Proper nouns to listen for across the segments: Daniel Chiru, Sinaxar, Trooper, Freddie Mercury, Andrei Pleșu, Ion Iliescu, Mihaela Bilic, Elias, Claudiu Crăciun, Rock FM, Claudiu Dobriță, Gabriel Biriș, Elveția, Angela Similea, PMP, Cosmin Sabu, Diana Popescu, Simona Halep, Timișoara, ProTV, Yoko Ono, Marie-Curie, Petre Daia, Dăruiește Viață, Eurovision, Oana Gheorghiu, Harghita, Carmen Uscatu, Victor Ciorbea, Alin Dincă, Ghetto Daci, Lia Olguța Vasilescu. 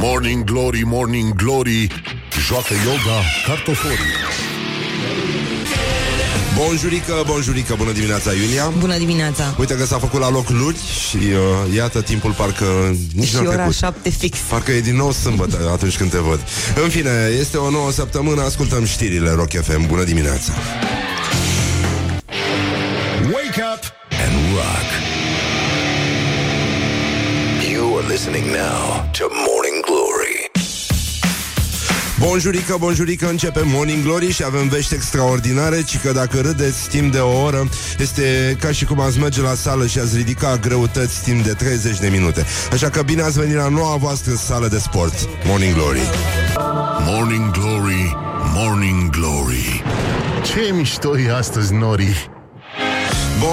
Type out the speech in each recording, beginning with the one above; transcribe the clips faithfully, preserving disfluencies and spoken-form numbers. Morning Glory, Morning Glory, joacă yoga cartoforii. Bonjurică, bonjurică, bună dimineața, Iulia. Bună dimineața. Uite că s-a făcut la loc luni și uh, iată, timpul parcă nici n-a trecut. Și ora șapte fix. Parcă e din nou sâmbătă atunci când te văd. În fine, este o nouă săptămână, ascultăm știrile Rock F M. Bună dimineața. Wake up and rock. You are listening now to Morning Glory. Bonjurică, bonjurică, începe Morning Glory și avem vești extraordinare, ci că dacă râdeți timp de o oră, este ca și cum ați merge la sală și ați ridica greutăți timp de treizeci de minute. Așa că bine ați venit la noua voastră sală de sport. Morning Glory. Morning Glory, Morning Glory. Ce mișto e astăzi, norii.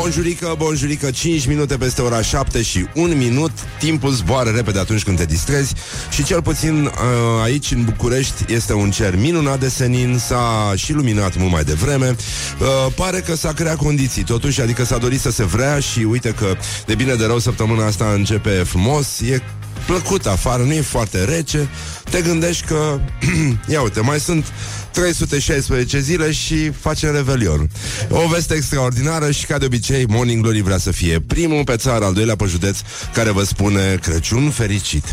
Bonjurică, bonjurică, cinci minute peste ora șapte și un minut. Timpul zboară repede atunci când te distrezi. Și cel puțin aici în București este un cer minunat de senin. S-a și luminat mult mai devreme. Pare că s-a creat condiții totuși, adică s-a dorit să se vrea. Și uite că de bine de rău săptămâna asta începe frumos. E plăcut afară, nu e foarte rece. Te gândești că ia uite, mai sunt trei sute șaisprezece zile și facem revelion. O veste extraordinară și ca de obicei Morning Glory vrea să fie primul pe țară, al doilea pe județ, care vă spune Crăciun fericit.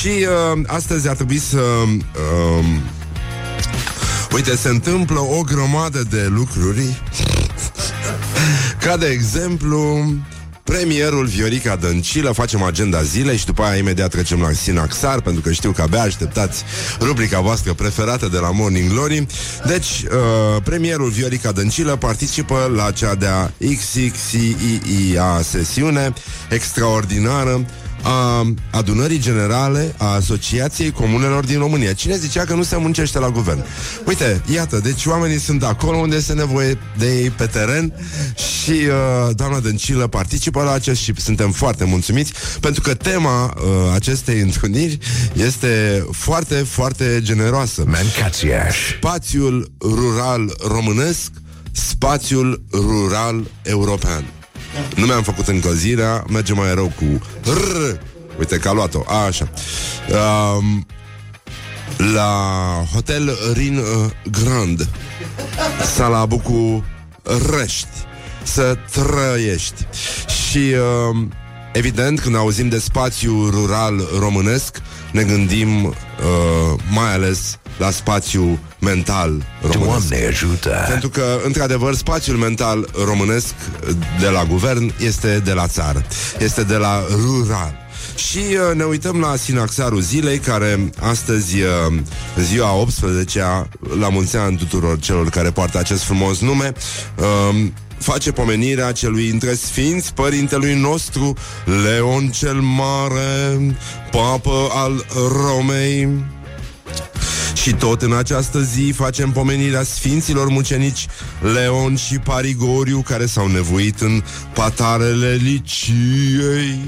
Și uh, astăzi ar trebui să... Uh, uite, se întâmplă o grămadă de lucruri. Ca de exemplu... premierul Viorica Dăncilă, facem agenda zilei și după aia imediat trecem la Sinaxar, pentru că știu că abia așteptați rubrica voastră preferată de la Morning Glory. Deci, uh, premierul Viorica Dăncilă participă la cea de-a X X I I A sesiune extraordinară a adunării generale a Asociației Comunelor din România. Cine zicea că nu se muncește la guvern? Uite, iată, deci oamenii sunt acolo unde este nevoie de ei pe teren și uh, doamna Dăncilă participă la acest și suntem foarte mulțumiți pentru că tema uh, acestei întâlniri este foarte, foarte generoasă. Spațiul rural românesc, spațiul rural european. Nu mi-am făcut încălzirea, merge mai rău cu R. Uite că a luat-o, a, așa. um, La Hotel Rin Grand, sala București, să trăiești. Și um, evident, când auzim de spațiu rural românesc, ne gândim uh, mai ales la spațiu mental românesc. Doamne ajută! Pentru că, într-adevăr, spațiul mental românesc de la guvern este de la țară, este de la rural. Și uh, ne uităm la Sinaxarul zilei, care astăzi, uh, ziua optsprezecea, la mulți ani tuturor celor care poartă acest frumos nume, uh, face pomenirea celui între sfinți, părintelui nostru Leon cel Mare, papă al Romei. Și tot în această zi facem pomenirea sfinților mucenici Leon și Parigoriu, care s-au nevoit în patarele Liciei.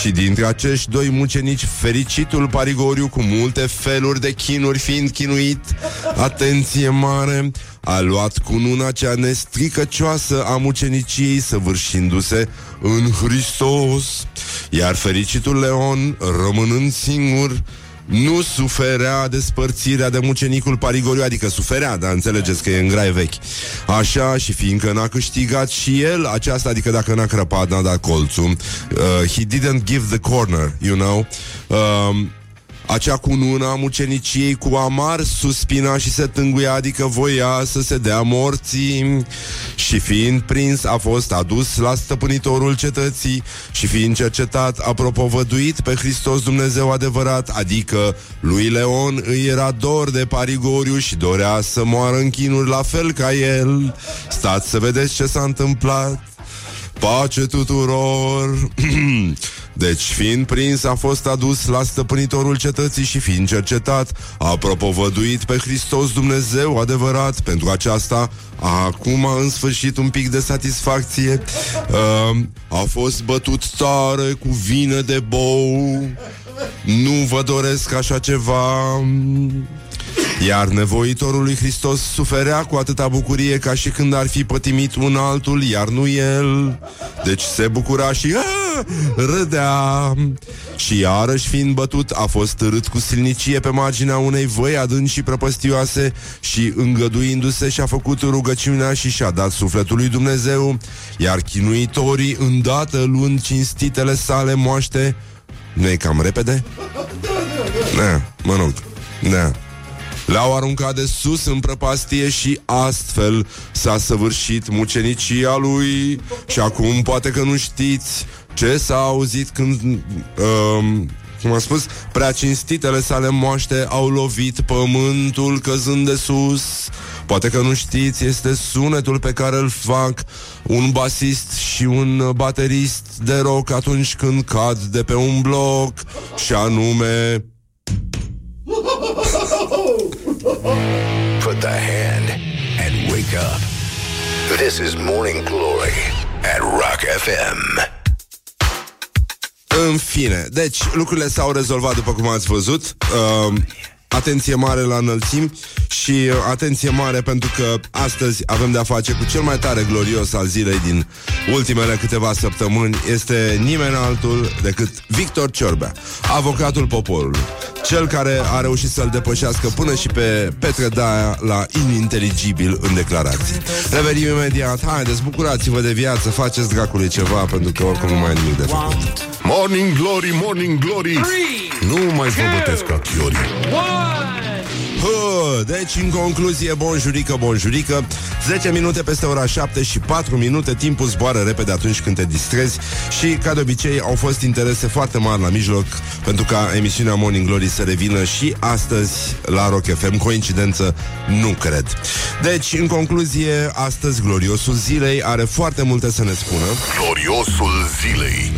Și dintre acești doi mucenici, fericitul Parigoriu, cu multe feluri de chinuri, fiind chinuit, atenție mare, a luat cununa cea nestricăcioasă a muceniciei, săvârșindu-se în Hristos. Iar fericitul Leon, rămânând singur, nu suferea despărțirea de mucenicul Parigoriu, adică suferea, dar înțelegeți că e în grai vechi. Așa, și fiindcă n-a câștigat și el aceasta, adică dacă n-a crăpat, n-a dat colțul, uh, he didn't give the corner, you know, uh, acea cununa muceniciei cu amar suspina și se tânguia, adică voia să se dea morții. Și fiind prins, a fost adus la stăpânitorul cetății și fiind cercetat, a propovăduit pe Hristos Dumnezeu adevărat, adică lui Leon îi era dor de Parigoriu și dorea să moară în chinuri la fel ca el. Stați să vedeți ce s-a întâmplat. Pace tuturor! Deci, fiind prins, a fost adus la stăpânitorul cetății și fiind cercetat, a propovăduit pe Hristos Dumnezeu adevărat. Pentru aceasta, acum, în sfârșit, un pic de satisfacție. A fost bătut tare cu vină de bou. Nu vă doresc așa ceva. Iar nevoitorul lui Hristos suferea cu atâta bucurie ca și când ar fi pătimit un altul, iar nu el. Deci se bucura și... Aaah! râdea. Și iarăși fiind bătut, a fost târât cu silnicie pe marginea unei văi adânci și prăpăstioase și îngăduindu-se și-a făcut rugăciunea și și-a dat sufletul lui Dumnezeu, iar chinuitorii, îndată luând cinstitele sale moaște... Nu e cam repede? Ne, mă rog, ne... L-au aruncat de sus în prăpastie și astfel s-a săvârșit mucenicia lui. Și acum poate că nu știți ce s-a auzit când, uh, cum am spus, prea cinstitele sale moaște au lovit pământul căzând de sus. Poate că nu știți, este sunetul pe care îl fac un basist și un baterist de rock atunci când cad de pe un bloc, și anume... Put the hand and wake up. This is Morning Glory at Rock F M. În fine, deci lucrurile s-au rezolvat după cum ați văzut. uh, Atenție mare la înălțimi și uh, atenție mare pentru că astăzi avem de-a face cu cel mai tare glorios al zilei din ultimele câteva săptămâni. Este nimeni altul decât Victor Ciorbea, avocatul poporului, cel care a reușit să-l depășească până și pe Petre Daia la ininteligibil în declarații. Revenim imediat. Haideți, bucurați-vă de viață, faceți dracului ceva, pentru că oricum nu mai e nimic de făcut. Morning Glory, Morning Glory, three, nu mai vă bătesc ca Chiori. Deci, în concluzie, bonjurică, bonjurică, zece minute peste ora șapte și patru minute. Timpul zboară repede atunci când te distrezi. Și, ca de obicei, au fost interese foarte mari la mijloc pentru ca emisiunea Morning Glory să revină și astăzi la Rock F M. Coincidență? Nu cred. Deci, în concluzie, astăzi gloriosul zilei are foarte multe să ne spună. Gloriosul zilei.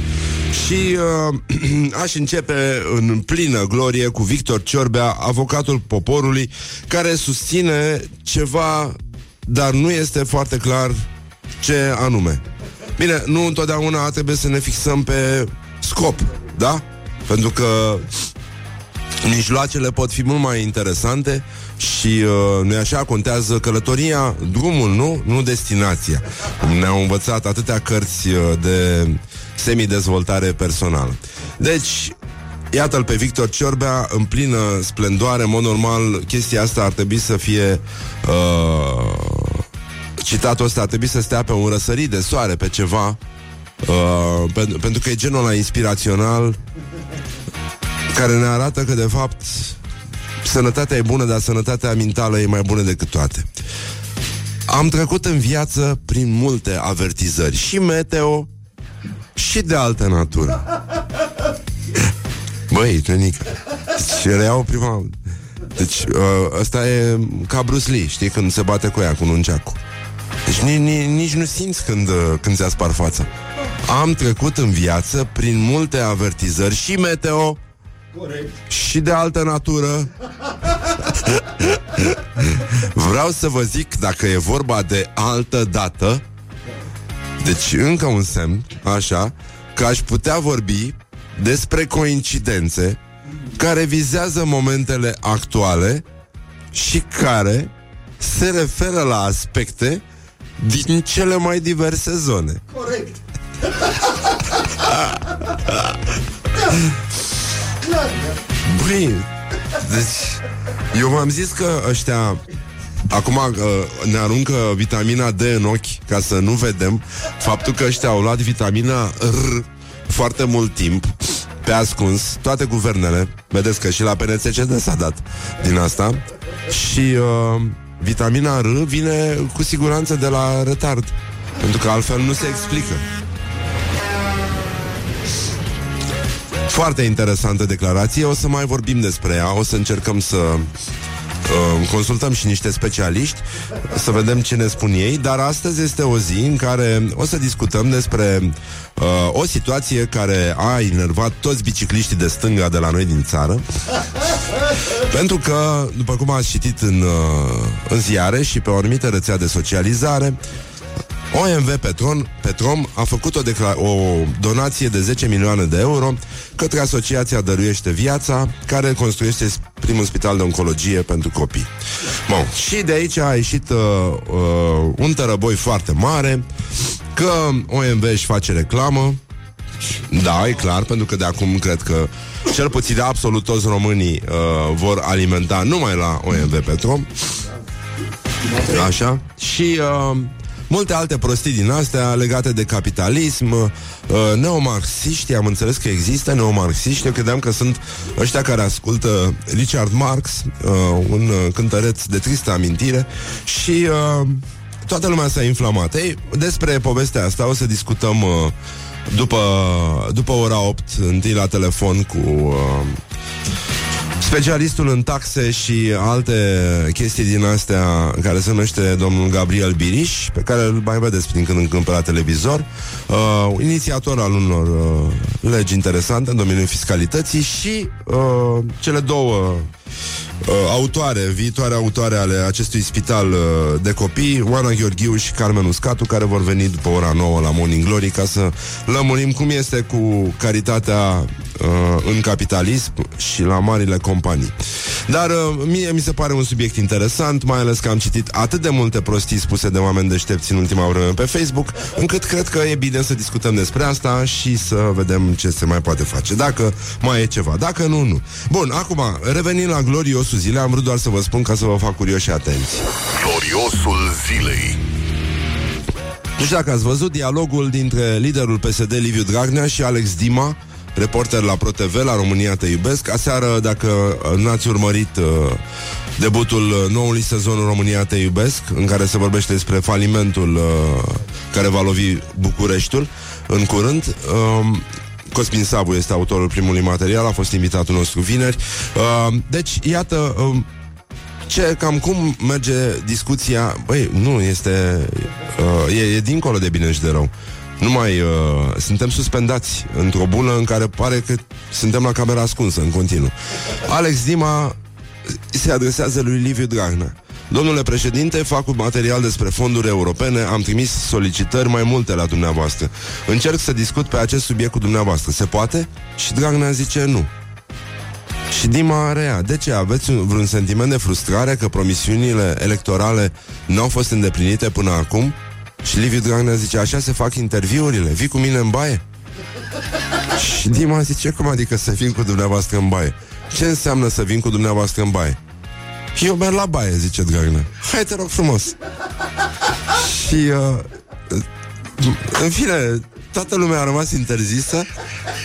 Și uh, aș începe în plină glorie cu Victor Ciorbea, avocatul poporului, care susține ceva, dar nu este foarte clar ce anume. Bine, nu întotdeauna trebuie să ne fixăm pe scop, da? Pentru că mijloacele pot fi mult mai interesante și, uh, nu-i așa, contează călătoria, drumul, nu? Nu destinația. Ne-au învățat atâtea cărți de... semidezvoltare personală. Deci, iată-l pe Victor Ciorbea în plină splendoare. În mod normal, chestia asta ar trebui să fie uh, citatul ăsta ar trebui să stea pe un răsărit de soare, pe ceva, uh, pentru, pentru că e genul ăla inspirațional care ne arată că, de fapt, sănătatea e bună, dar sănătatea mentală e mai bună decât toate. Am trecut în viață prin multe avertizări, și meteo și de altă natură. Băi, Tonică, deci reiau prima. Deci ăsta e ca Bruce Lee, știi, când se bate cu ea, cu nunceacul. Deci nici nu simți când, când ți-a spart fața. Am trecut în viață prin multe avertizări, și meteo, corect, și de altă natură. Vreau să vă zic, dacă e vorba de altă dată, deci încă un semn, așa, că aș putea vorbi despre coincidențe care vizează momentele actuale și care se referă la aspecte din cele mai diverse zone. Corect. Băi, deci eu v-am zis că ăștia... Acum ne aruncă vitamina D în ochi ca să nu vedem faptul că ăștia au luat vitamina R foarte mult timp, pe ascuns, toate guvernele. Vedeți că și la P N C C D s-a dat din asta. Și uh, vitamina R vine cu siguranță de la retard, pentru că altfel nu se explică. Foarte interesantă declarație, o să mai vorbim despre ea. O să încercăm să... Uh, consultăm și niște specialiști să vedem ce ne spun ei. Dar astăzi este o zi în care o să discutăm despre uh, o situație care a enervat toți bicicliștii de stânga de la noi din țară. Pentru că, după cum ați citit în, uh, în ziare și pe o anumită rețea de socializare, O M V Petrom, Petrom a făcut o, decla- o donație de zece milioane de euro către asociația Dăruiește Viața, care construiește primul spital de oncologie pentru copii. Bun, și de aici a ieșit uh, uh, un tărăboi foarte mare că O M V își face reclamă, Da, e clar, pentru că de acum cred că cel puțin de absolut toți românii uh, vor alimenta numai la O M V Petrom. Așa. Și uh, multe alte prostii din astea legate de capitalism, uh, neomarxiști, am înțeles că există neomarxiști, eu credeam că sunt ăștia care ascultă Richard Marx, uh, un cântăreț de tristă amintire, și uh, toată lumea s-a inflamat. Ei, despre povestea asta o să discutăm uh, după, după ora opt, întâi la telefon cu... Uh, specialistul în taxe și alte chestii din astea, care se numește domnul Gabriel Biriș, pe care îl mai vedeți din când în când pe la televizor, uh, inițiator al unor uh, legi interesante în domeniul fiscalității și uh, cele două uh, autoare, viitoare autoare ale acestui spital uh, de copii, Oana Gheorghiu și Carmen Uscatu, care vor veni după ora nouă la Morning Glory ca să lămurim cum este cu caritatea în capitalism și la marile companii. Dar mie mi se pare un subiect interesant, mai ales că am citit atât de multe prostii spuse de oameni deștepți în ultima vreme pe Facebook, încât cred că e bine să discutăm despre asta și să vedem ce se mai poate face, dacă mai e ceva, dacă nu, nu. Bun, acum, revenind la gloriosul zilei, am vrut doar să vă spun ca să vă fac curioși și atenți. Gloriosul zilei. Nu știu dacă ați văzut dialogul dintre liderul P S D Liviu Dragnea și Alex Dima, reporter la ProTV, la România te iubesc. Aseară, dacă n-ați urmărit debutul noului sezon România te iubesc, în care se vorbește despre falimentul care va lovi Bucureștiul în curând, Cosmin Sabu este autorul primului material, a fost invitatul nostru vineri. Deci, iată ce, cam cum merge discuția. Băi, nu, este e, e dincolo de bine și de rău. Nu mai uh, suntem suspendați într-o bulă în care pare că suntem la camera ascunsă în continuu. Alex Dima se adresează lui Liviu Dragnea. Domnule președinte, fac un material despre fonduri europene, am trimis solicitări mai multe la dumneavoastră. Încerc să discut pe acest subiect cu dumneavoastră. Se poate? Și Dragnea zice nu. Și Dima rea. De ce? Aveți un, vreun sentiment de frustrare că promisiunile electorale n-au fost îndeplinite până acum? Și Liviu Dragnea zice, așa se fac interviurile, vii cu mine în baie? Și Dima zice, cum adică să vin cu dumneavoastră în baie? Ce înseamnă să vin cu dumneavoastră în baie? Eu merg la baie, zice Dragnea. Hai, te rog frumos. Și uh, în fine, toată lumea a rămas interzisă.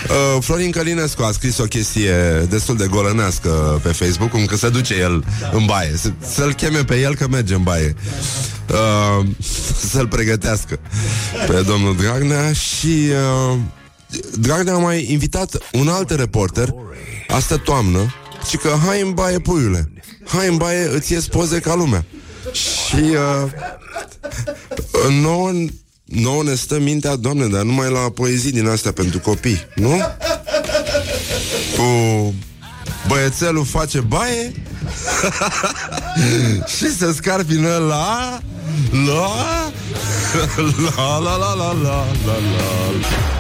uh, Florin Călinescu a scris o chestie destul de golănească pe Facebook, cum că se duce el în baie, să-l cheme pe el că merge în baie, uh, să-l pregătească pe domnul Dragnea. Și uh, Dragnea a mai invitat un alt reporter astă toamnă și că hai în baie, puiule, hai în baie, îți ies poze ca lumea. Și uh, nouă nouă ne stă mintea, Doamne, dar numai la poezii din astea pentru copii, nu? Cu băiețelul face baie și se scarpină la la la la la la la la.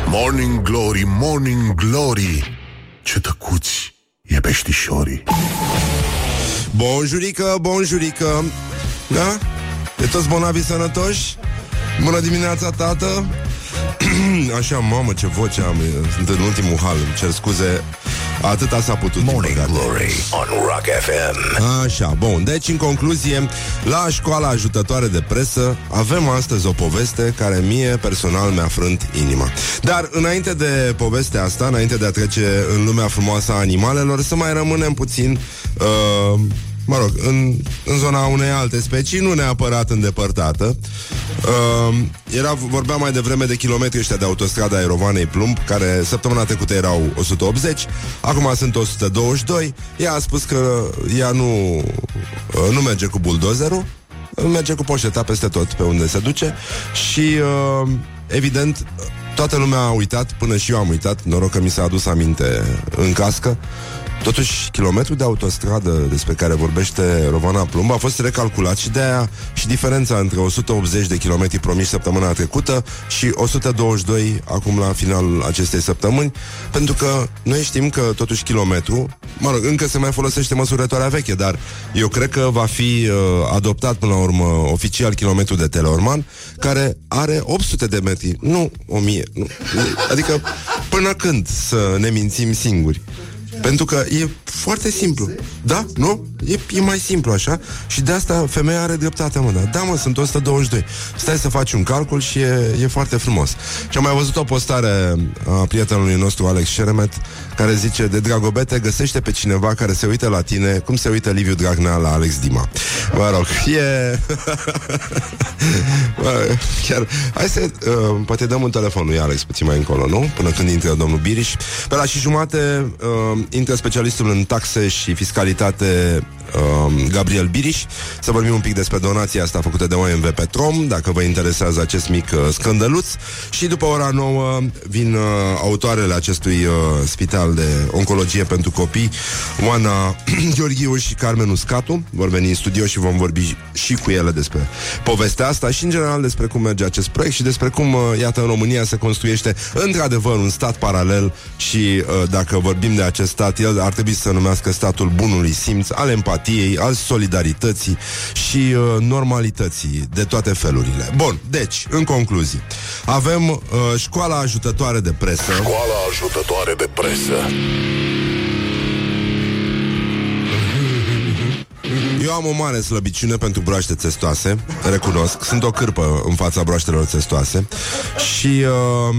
Morning Glory, Morning Glory, ce tăcuți e peștișorii. Bonjurică, bonjurică. Da? E toți bonavii sănătoși? Bună dimineața, tată! Așa, mamă, ce voce am. Sunt în ultimul hal, îmi cer scuze. Atâta s-a putut. Morning Glory on Rock F M. Așa, bun, deci în concluzie, la școala ajutătoare de presă avem astăzi o poveste care mie personal mi-a frânt inima. Dar înainte de povestea asta, înainte de a trece în lumea frumoasă a animalelor, să mai rămânem puțin uh, mă rog, în, în zona unei alte specii, nu neapărat îndepărtată. Uh, era, vorbeam mai devreme de kilometri ăștia de autostrada Erovanei Plumb, care săptămâna trecută erau o sută optzeci, acum sunt o sută douăzeci și doi. Ea a spus că ea nu, uh, nu merge cu buldozerul, merge cu poșeta peste tot pe unde se duce. Și uh, evident, toată lumea a uitat, până și eu am uitat. Noroc că mi s-a adus aminte în cască. Totuși, kilometrul de autostradă despre care vorbește Rovana Plumb a fost recalculat și de aia și diferența între o sută optzeci de kilometri promiși săptămâna trecută și o sută douăzeci și doi acum la finalul acestei săptămâni, pentru că noi știm că totuși kilometru, mă rog, încă se mai folosește măsurătoarea veche, dar eu cred că va fi uh, adoptat până la urmă oficial kilometru de Teleorman, care are opt sute de metri, nu o mie, nu, adică Până când să ne mințim singuri? Pentru că e foarte simplu. Da? Nu? E, e mai simplu așa. Și de asta femeia are dreptate, mă. Da, da mă, sunt o sută douăzeci și doi. Stai să faci un calcul și e, e foarte frumos. Și am mai văzut o postare a prietenului nostru Alex Șeremet, care zice: de dragobete găsește pe cineva care se uită la tine cum se uită Liviu Dragnea la Alex Dima. Mă rog, e... Bă, chiar... Hai să... Uh, poate dăm un telefon lui Alex puțin mai încolo, nu? Până când intră domnul Biriș. Pe la și jumate... Uh, intră specialistul în taxe și fiscalitate um, Gabriel Biriș, să vorbim un pic despre donația asta făcută de O M V Petrom, dacă vă interesează acest mic uh, scândăluț. Și după ora nouă vin uh, autoarele acestui uh, spital de oncologie pentru copii, Oana Gheorghiu și Carmen Uscatu. Vor veni în studio și vom vorbi și cu ele despre povestea asta și în general despre cum merge acest proiect și despre cum, uh, iată, în România se construiește într-adevăr un stat paralel și uh, dacă vorbim de acest stat, el ar trebui să se numească statul bunului simț, al empatiei, al solidarității și uh, normalității de toate felurile. Bun, deci, în concluzie, avem uh, școala ajutătoare de presă. Școala ajutătoare de presă. Eu am o mare slăbiciune pentru broaște țestoase, recunosc, sunt o cârpă în fața broaștelor țestoase și... Uh,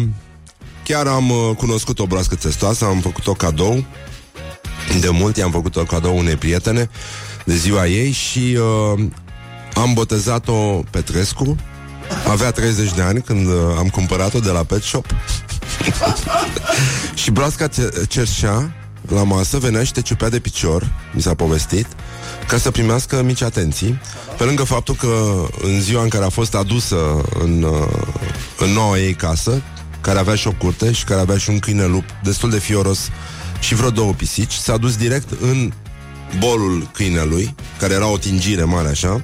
Chiar am uh, cunoscut o broască țestoasă, am făcut-o cadou. De mult i-am făcut-o cadou unei prietene de ziua ei și uh, am botezat-o Petrescu. Avea treizeci de ani când uh, am cumpărat-o de la Pet Shop. Și broasca cerșea la masă, venea și te ciupea de picior, mi s-a povestit, ca să primească mici atenții. Pe lângă faptul că în ziua în care a fost adusă în, uh, în noua ei casă, care avea și o curte și care avea și un câine lup destul de fioros și vreo două pisici, s-a dus direct în bolul câinelui, care era o tingire mare așa,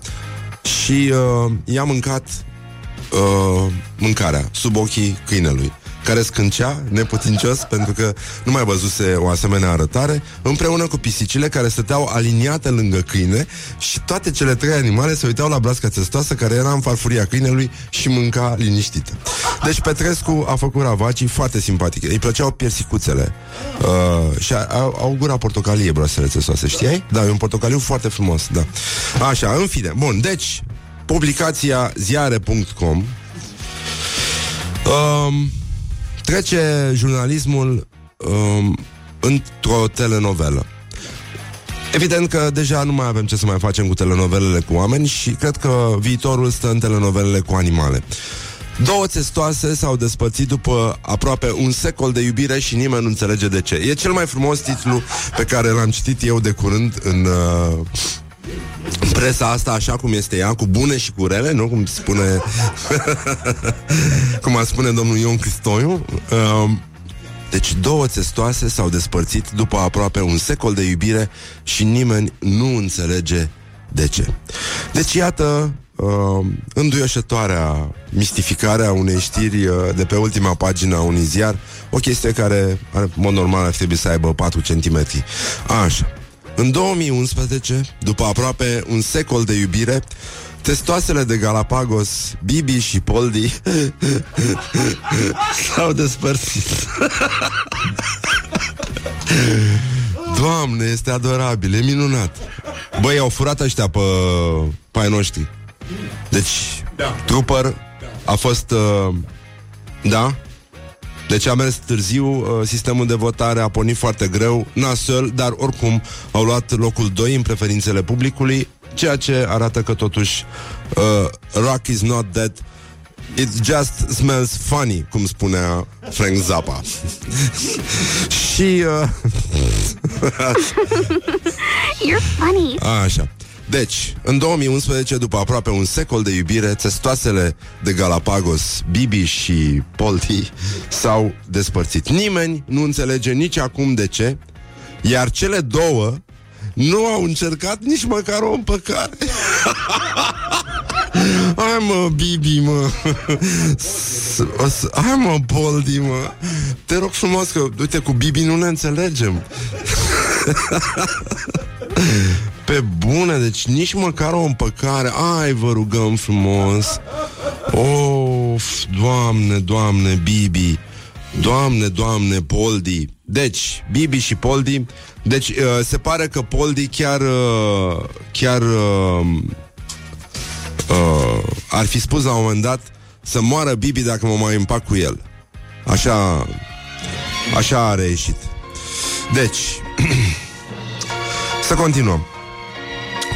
și uh, i-a mâncat uh, mâncarea sub ochii câinelui, care scâncea neputincios pentru că nu mai văzuse o asemenea arătare, împreună cu pisicile care stăteau aliniate lângă câine și toate cele trei animale se uitau la broasca țestoasă care era în farfuria câinelui și mânca liniștită. Deci Petrescu a făcut ravagii foarte simpatice. Îi plăceau piersicuțele uh, și a, au, au gura portocalie broasele țestoase, știai? Da, e un portocaliu foarte frumos, da. Așa, în fine. Bun, deci publicația ziare punct com um, trece jurnalismul um, într-o telenovelă. Evident că deja nu mai avem ce să mai facem cu telenovelele cu oameni și cred că viitorul stă în telenovelele cu animale. Două țestoase s-au despărțit după aproape un secol de iubire și nimeni nu înțelege de ce. E cel mai frumos titlu pe care l-am citit eu de curând în... Uh, presa asta așa cum este ea, cu bune și cu rele, nu? Cum spune cum a spune domnul Ion Cristoiu. Deci două țestoase s-au despărțit după aproape un secol de iubire și nimeni nu înțelege de ce. Deci iată înduioșătoarea mistificarea unei știri de pe ultima pagină a unui ziar, o chestie care în mod normal ar trebui să aibă patru centimetri. Așa. În două mii unsprezece, după aproape un secol de iubire, testoasele de Galapagos, Bibi și Poldi, s-au despărțit. Doamne, este adorabil, e minunat. Băi, au furat ăștia pe, pe ai noștri. Deci, da. Trooper a fost... Uh, da? Deci a mers târziu, sistemul de votare a pornit foarte greu, nasol, dar oricum au luat locul doi în preferințele publicului, ceea ce arată că totuși uh, rock is not dead, it just smells funny, cum spunea Frank Zappa. Și... Uh... You're funny. Așa. Deci, în două mii unsprezece, după aproape un secol de iubire, țestoasele de Galapagos, Bibi și Polti s-au despărțit. Nimeni nu înțelege nici acum de ce, iar cele două nu au încercat nici măcar o împăcare. Hai mă, Bibi, mă. Hai mă, Poldi, mă. Te rog frumos că, uite, cu Bibi nu ne înțelegem. Pe bune, deci nici măcar o împăcare. Ai, vă rugăm frumos. Of, Doamne, Doamne, Bibi. Doamne, Doamne, Poldi. Deci, Bibi și Poldi. Deci, uh, se pare că Poldi chiar uh, Chiar uh, uh, ar fi spus la un moment dat să moară Bibi dacă mă mai împac cu el. Așa Așa a reieșit. Deci să continuăm.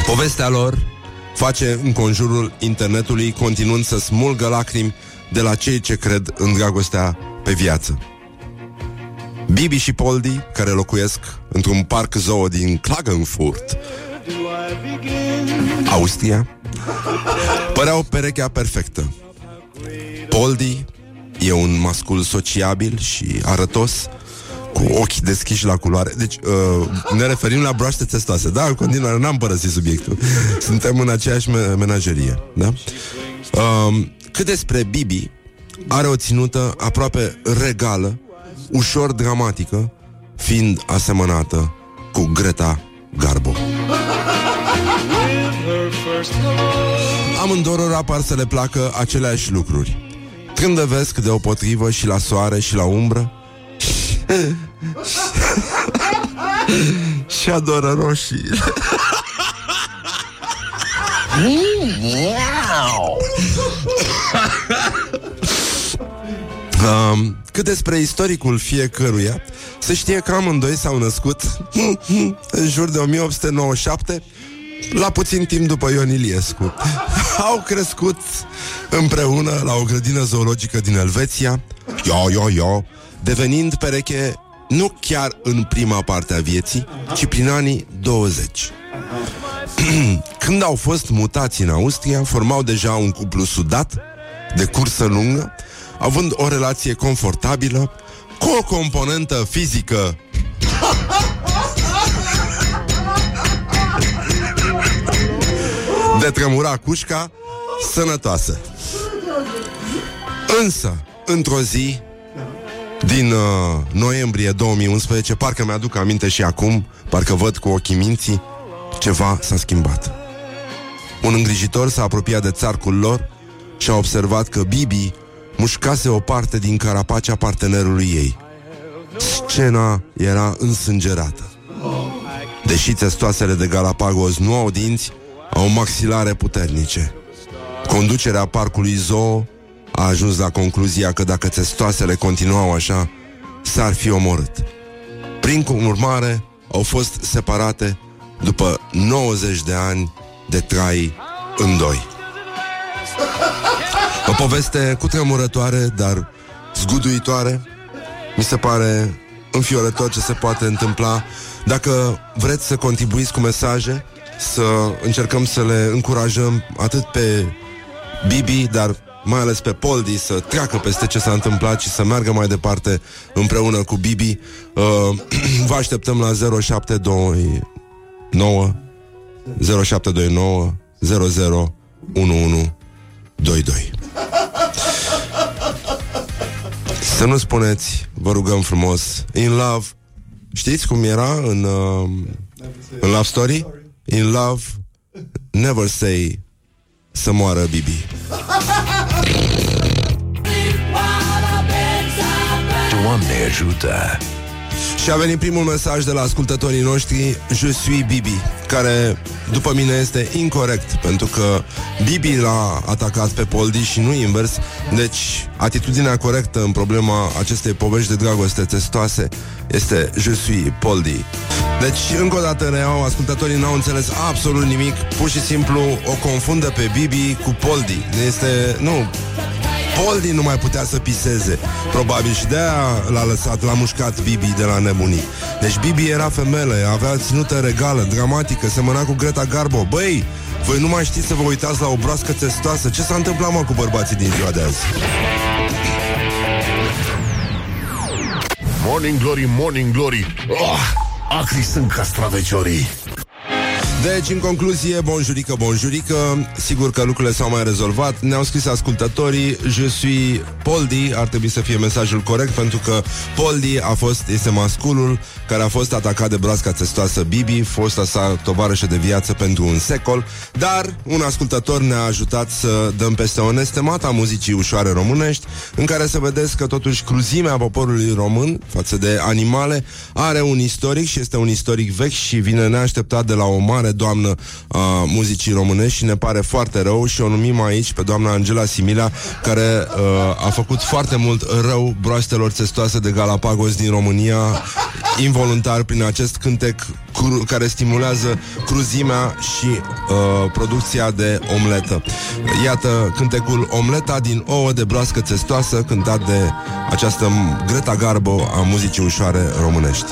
Povestea lor face înconjurul internetului, continuând să smulgă lacrimi de la cei ce cred în dragostea pe viață. Bibi și Poldi, care locuiesc într-un parc zoo din Klagenfurt, Austria, păreau perechea perfectă. Poldi e un mascul sociabil și arătos, cu ochii deschiși la culoare. Deci uh, ne referim la broaște testoase. Da, în continuare, n-am părăsit subiectul. Suntem în aceeași me- menagerie, da? uh, Cât despre Bibi, are o ținută aproape regală, ușor dramatică, fiind asemănată cu Greta Garbo. Amândorora par să le placă aceleași lucruri: trândăvesc deopotrivă și la soare și la umbră, și adoră roșii. um, Cât despre istoricul fiecăruia, se știe că amândoi s-au născut în jur de o mie opt sute nouăzeci și șapte, la puțin timp după Ion Iliescu. Au crescut împreună la o grădină zoologică din Elveția, Yo, yo, yo devenind pereche nu chiar în prima parte a vieții, ci prin anii douăzeci. Când au fost mutați în Austria, formau deja un cuplu sudat, de cursă lungă, având o relație confortabilă, cu o componentă fizică de tremura cușca, sănătoasă. Însă, într-o zi din uh, noiembrie două mii unsprezece, parcă mi-aduc aminte și acum, parcă văd cu ochii minții, ceva s-a schimbat. Un îngrijitor s-a apropiat de țarcul lor și a observat că Bibi mușcase o parte din carapacea partenerului ei. Scena era însângerată. Deși testoasele de Galapagos nu au dinți, au maxilare puternice. Conducerea parcului zoo a ajuns la concluzia că dacă testoasele continuau așa, s-ar fi omorât. Prin urmare, au fost separate după nouăzeci de ani de trai în doi. O poveste cutremurătoare, dar zguduitoare. Mi se pare înfiorător ce se poate întâmpla. Dacă vreți să contribuiți cu mesaje, să încercăm să le încurajăm atât pe Bibi, dar mai ales pe Poldi, să treacă peste ce s-a întâmplat și să meargă mai departe împreună cu Bibi. uh, Vă așteptăm la zero șapte doi nouă zero șapte doi nouă zero zero unu unu doi doi. Să nu spuneți, vă rugăm frumos, in love. Știți cum era în, uh, în Love Story? In love, never say să moară Bibi. Doamne ajută! Și a venit primul mesaj de la ascultătorii noștri, Je suis Bibi, care, după mine, este incorect, pentru că Bibi l-a atacat pe Poldi și nu invers. Deci, atitudinea corectă în problema acestei povești de dragoste testoase este Je suis Poldi. Deci, încă o dată reiau, ascultătorii n-au înțeles absolut nimic, pur și simplu o confundă pe Bibi cu Poldi. Este... nu... Poldi nu mai putea să piseze, probabil, și de-aia l-a lăsat, l-a mușcat Bibi de la nebunii. Deci Bibi era femelă, avea ținută regală, dramatică, semăna cu Greta Garbo. Băi, voi nu mai știți să vă uitați la o broască testoasă. Ce s-a întâmplat, mă, cu bărbații din ziua de azi? Morning Glory, Morning Glory, oh, acri sunt castraveciorii. Deci, în concluzie, bonjurică, bonjurică. Sigur că lucrurile s-au mai rezolvat. Ne-au scris ascultătorii: Je suis Poldi, ar trebui să fie mesajul corect, pentru că Poldi a fost, este masculul care a fost atacat de broasca testoasă Bibi, fosta sa tovarășă de viață pentru un secol. Dar un ascultător ne-a ajutat să dăm peste o nestemată a muzicii ușoare românești, în care să vedeți că totuși cruzimea poporului român față de animale are un istoric și este un istoric vechi și vine neașteptat de la o mare doamnă a muzicii românești și ne pare foarte rău și o numim aici pe doamna Angela Similea, care uh, a făcut foarte mult rău broastelor testoase de Galapagos din România involuntar prin acest cântec cru- care stimulează cruzimea și uh, producția de omletă. Iată cântecul Omleta din ouă de broască testoasă, cântat de această Greta Garbo a muzicii ușoare românești.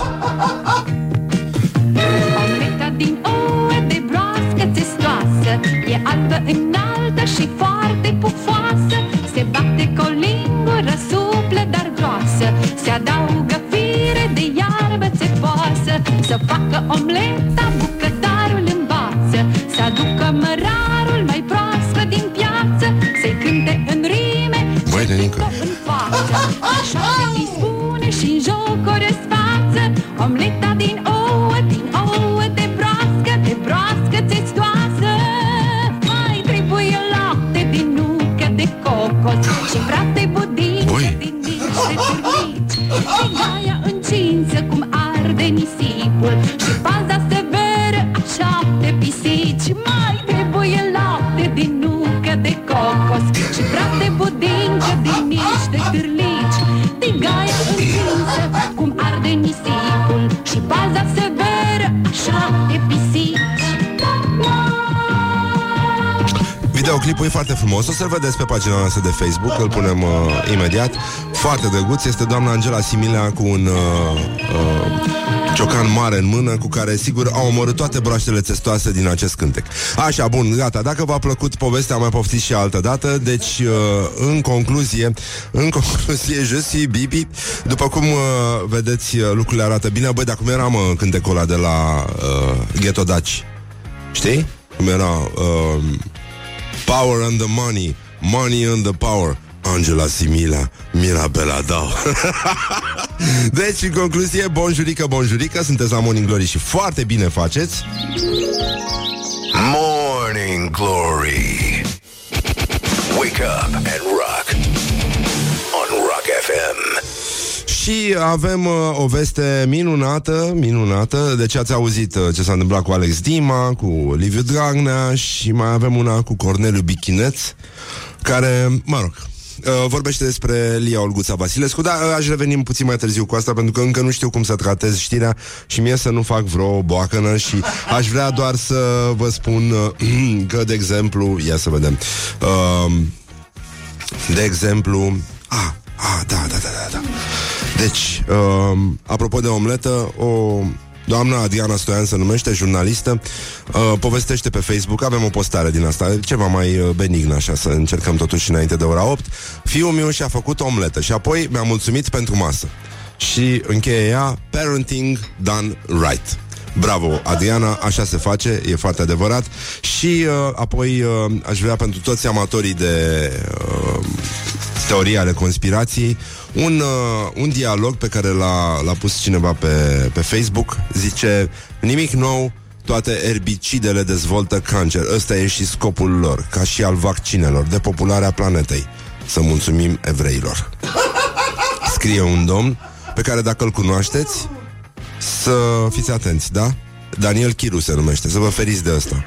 Omleta din ouă de broască testoasă e albă înaltă și foarte pufoasă, se bate cu o lingură suplă dar groasă, se adaugă fire de iarbă țepoasă, să facă omleta bucătarul învață, să aducă mărarul mai proaspăt din piață, să-i cânte în rime și pică în față, așa îi spune și-n jocuri îți față. Omleta din ouă, din ouă de broască, de broască testoasă, mai trebuie lapte din nucă de cocos și praf de budință din niște turnici, și gaia încință cum arde nisipul și paza severă a șapte pisici, mai trebuie lapte din nucă de cocos și praf de budință din niște turnici, și gaia încință cum arde nisipul și paza severă a șapte pisici. Videoclipul e foarte frumos, o să-l vedeți pe pagina noastră de Facebook, îl punem uh, imediat. Foarte drăguț, este doamna Angela Similea cu un uh, uh, ciocan mare în mână, cu care sigur au omorât toate broaștele testoase din acest cântec. Așa, bun, gata, dacă v-a plăcut povestea, mai poftiți și altă dată. Deci, uh, în concluzie, în concluzie, je suis Bibi. După cum uh, vedeți, lucrurile arată bine. Băi, dar cum era, mă, cântecul ăla de la uh, Ghetto Daci? Știi? Cum era... Uh, Power and the money, money and the power. Angela Similea, Mirabela Dau. Deci, în concluzie, bonjurică, bonjurică, sunteți la Morning Glory și foarte bine faceți. Morning Glory. Wake up and rock on Rock F M. Și avem uh, o veste minunată, minunată, deci ați auzit uh, ce s-a întâmplat cu Alex Dima, cu Liviu Dragnea și mai avem una cu Corneliu Bichineț, care, mă rog, uh, vorbește despre Lia Olguța Vasilescu, dar uh, aș reveni puțin mai târziu cu asta, pentru că încă nu știu cum să tratez știrea și mie să nu fac vreo boacănă și aș vrea doar să vă spun uh, că, de exemplu, ia să vedem, uh, de exemplu, ah, ah, da, da, da, da, da. Deci, uh, apropo de omletă, o doamna, Adriana Stoian se numește, jurnalistă, uh, povestește pe Facebook, avem o postare din asta, ceva mai benignă, așa, să încercăm totuși înainte de ora opt. Fiul meu și-a făcut omletă și apoi mi-a mulțumit pentru masă. Și încheie ea, parenting done right. Bravo, Adriana, așa se face, e foarte adevărat. Și uh, apoi uh, aș vrea pentru toți amatorii de... Uh, teoria ale conspirației, un, uh, un dialog pe care l-a, l-a pus cineva pe, pe Facebook. Zice: nimic nou, toate erbicidele dezvoltă cancer. Ăsta e și scopul lor, ca și al vaccinelor, depopularea planetei. Să mulțumim evreilor. Scrie un domn pe care, dacă îl cunoașteți, să fiți atenți, da? Daniel Chiru se numește, să vă feriți de ăsta.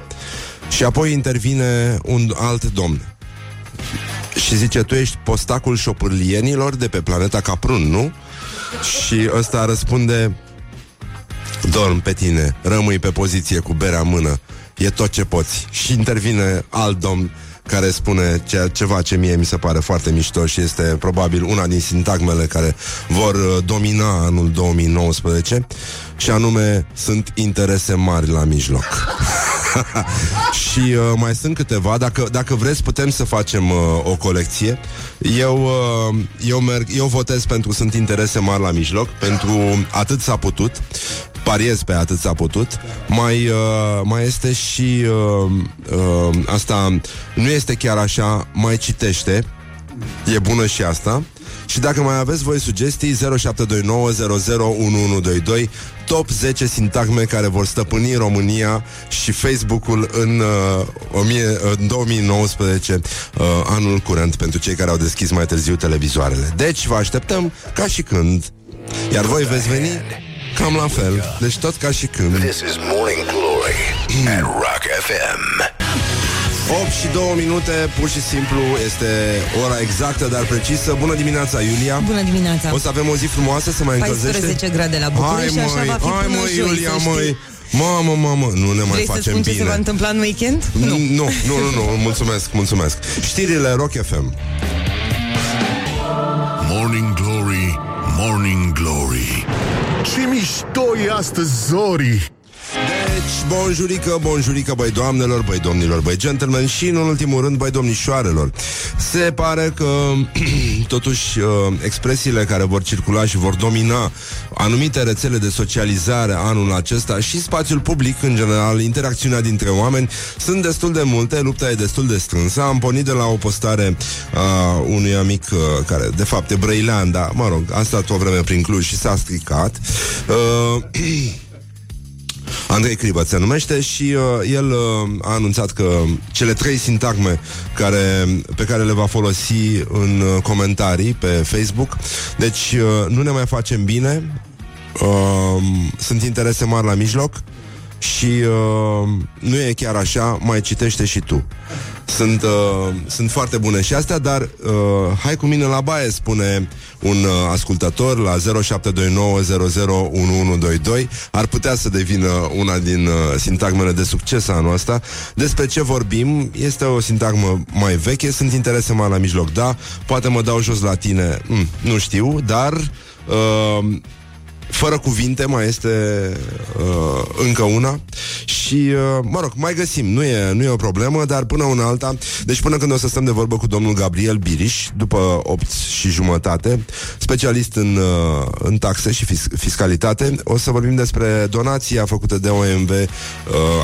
Și apoi intervine un alt domn și zice: tu ești postacul șopârlienilor de pe planeta Caprun, nu? Și ăsta răspunde: dorm pe tine, rămâi pe poziție cu berea în mână, e tot ce poți. Și intervine alt domn care spune ceva ce mie mi se pare foarte mișto și este probabil una din sintagmele care vor domina anul două mii nouăsprezece, și anume: sunt interese mari la mijloc. Și uh, mai sunt câteva. Dacă, dacă vreți, putem să facem uh, o colecție. Eu uh, eu merg, eu votez pentru sunt interese mari la mijloc, pentru atât s-a putut. pariez pe atât s-a putut. Mai, uh, mai este și uh, uh, asta nu este chiar așa, mai citește. E bună și asta. Și dacă mai aveți voi sugestii, zero șapte doi nouă zero zero unu unu doi doi, top zece sintagme care vor stăpâni România și Facebook-ul în, uh, o mie, în două mii nouăsprezece, uh, anul curent, pentru cei care au deschis mai târziu televizoarele. Deci vă așteptăm ca și când. Iar voi veți veni cam la fel. Deci tot ca și când. This is Morning Glory at Rock F M. opt și două minute, pur și simplu, este ora exactă, dar precisă. Bună dimineața, Iulia! Bună dimineața! O să avem o zi frumoasă, să mai încălzește. paisprezece grade la București și așa va fi până joi, să știi. Hai măi, Iulia, măi! Mamă, mamă, nu ne mai Vrei facem bine. Vrei să spun ce se va întâmpla în weekend? Nu, nu, nu, nu, nu, mulțumesc, mulțumesc. Știrile Rock F M. Morning Glory, Morning Glory. Ce mișto e astăzi, Zori! Deci, bonjurică, bonjurică, băi doamnelor, băi domnilor, băi gentlemen și, în ultimul rând, băi domnișoarelor. Se pare că, totuși, expresiile care vor circula și vor domina anumite rețele de socializare anul acesta și spațiul public, în general, interacțiunea dintre oameni, sunt destul de multe, lupta e destul de strânsă. Am pornit de la o postare a unui amic care, de fapt, e brăilean, dar, mă rog, a stat o vreme prin Cluj și s-a stricat. Uh, Andrei Cribă se numește și uh, el uh, a anunțat că cele trei sintagme care, pe care le va folosi în uh, comentarii pe Facebook. Deci, uh, nu ne mai facem bine, uh, sunt interese mari la mijloc și uh, nu e chiar așa, mai citește și tu. Sunt, uh, sunt foarte bune și astea, dar uh, hai cu mine la baie, spune un uh, ascultător la zero șapte doi nouă zero zero unu unu doi doi. Ar putea să devină una din uh, sintagmele de succes anul ăsta. Despre ce vorbim? Este o sintagmă mai veche. Sunt interese mai la mijloc, da. Poate mă dau jos la tine, mm, nu știu, dar... Uh, fără cuvinte mai este uh, încă una. Și, uh, mă rog, mai găsim, nu e, nu e o problemă, dar până una alta. Deci până când o să stăm de vorbă cu domnul Gabriel Biriș, după opt și jumătate, specialist în, uh, în taxe și fis- fiscalitate, o să vorbim despre donația făcută de O M V uh,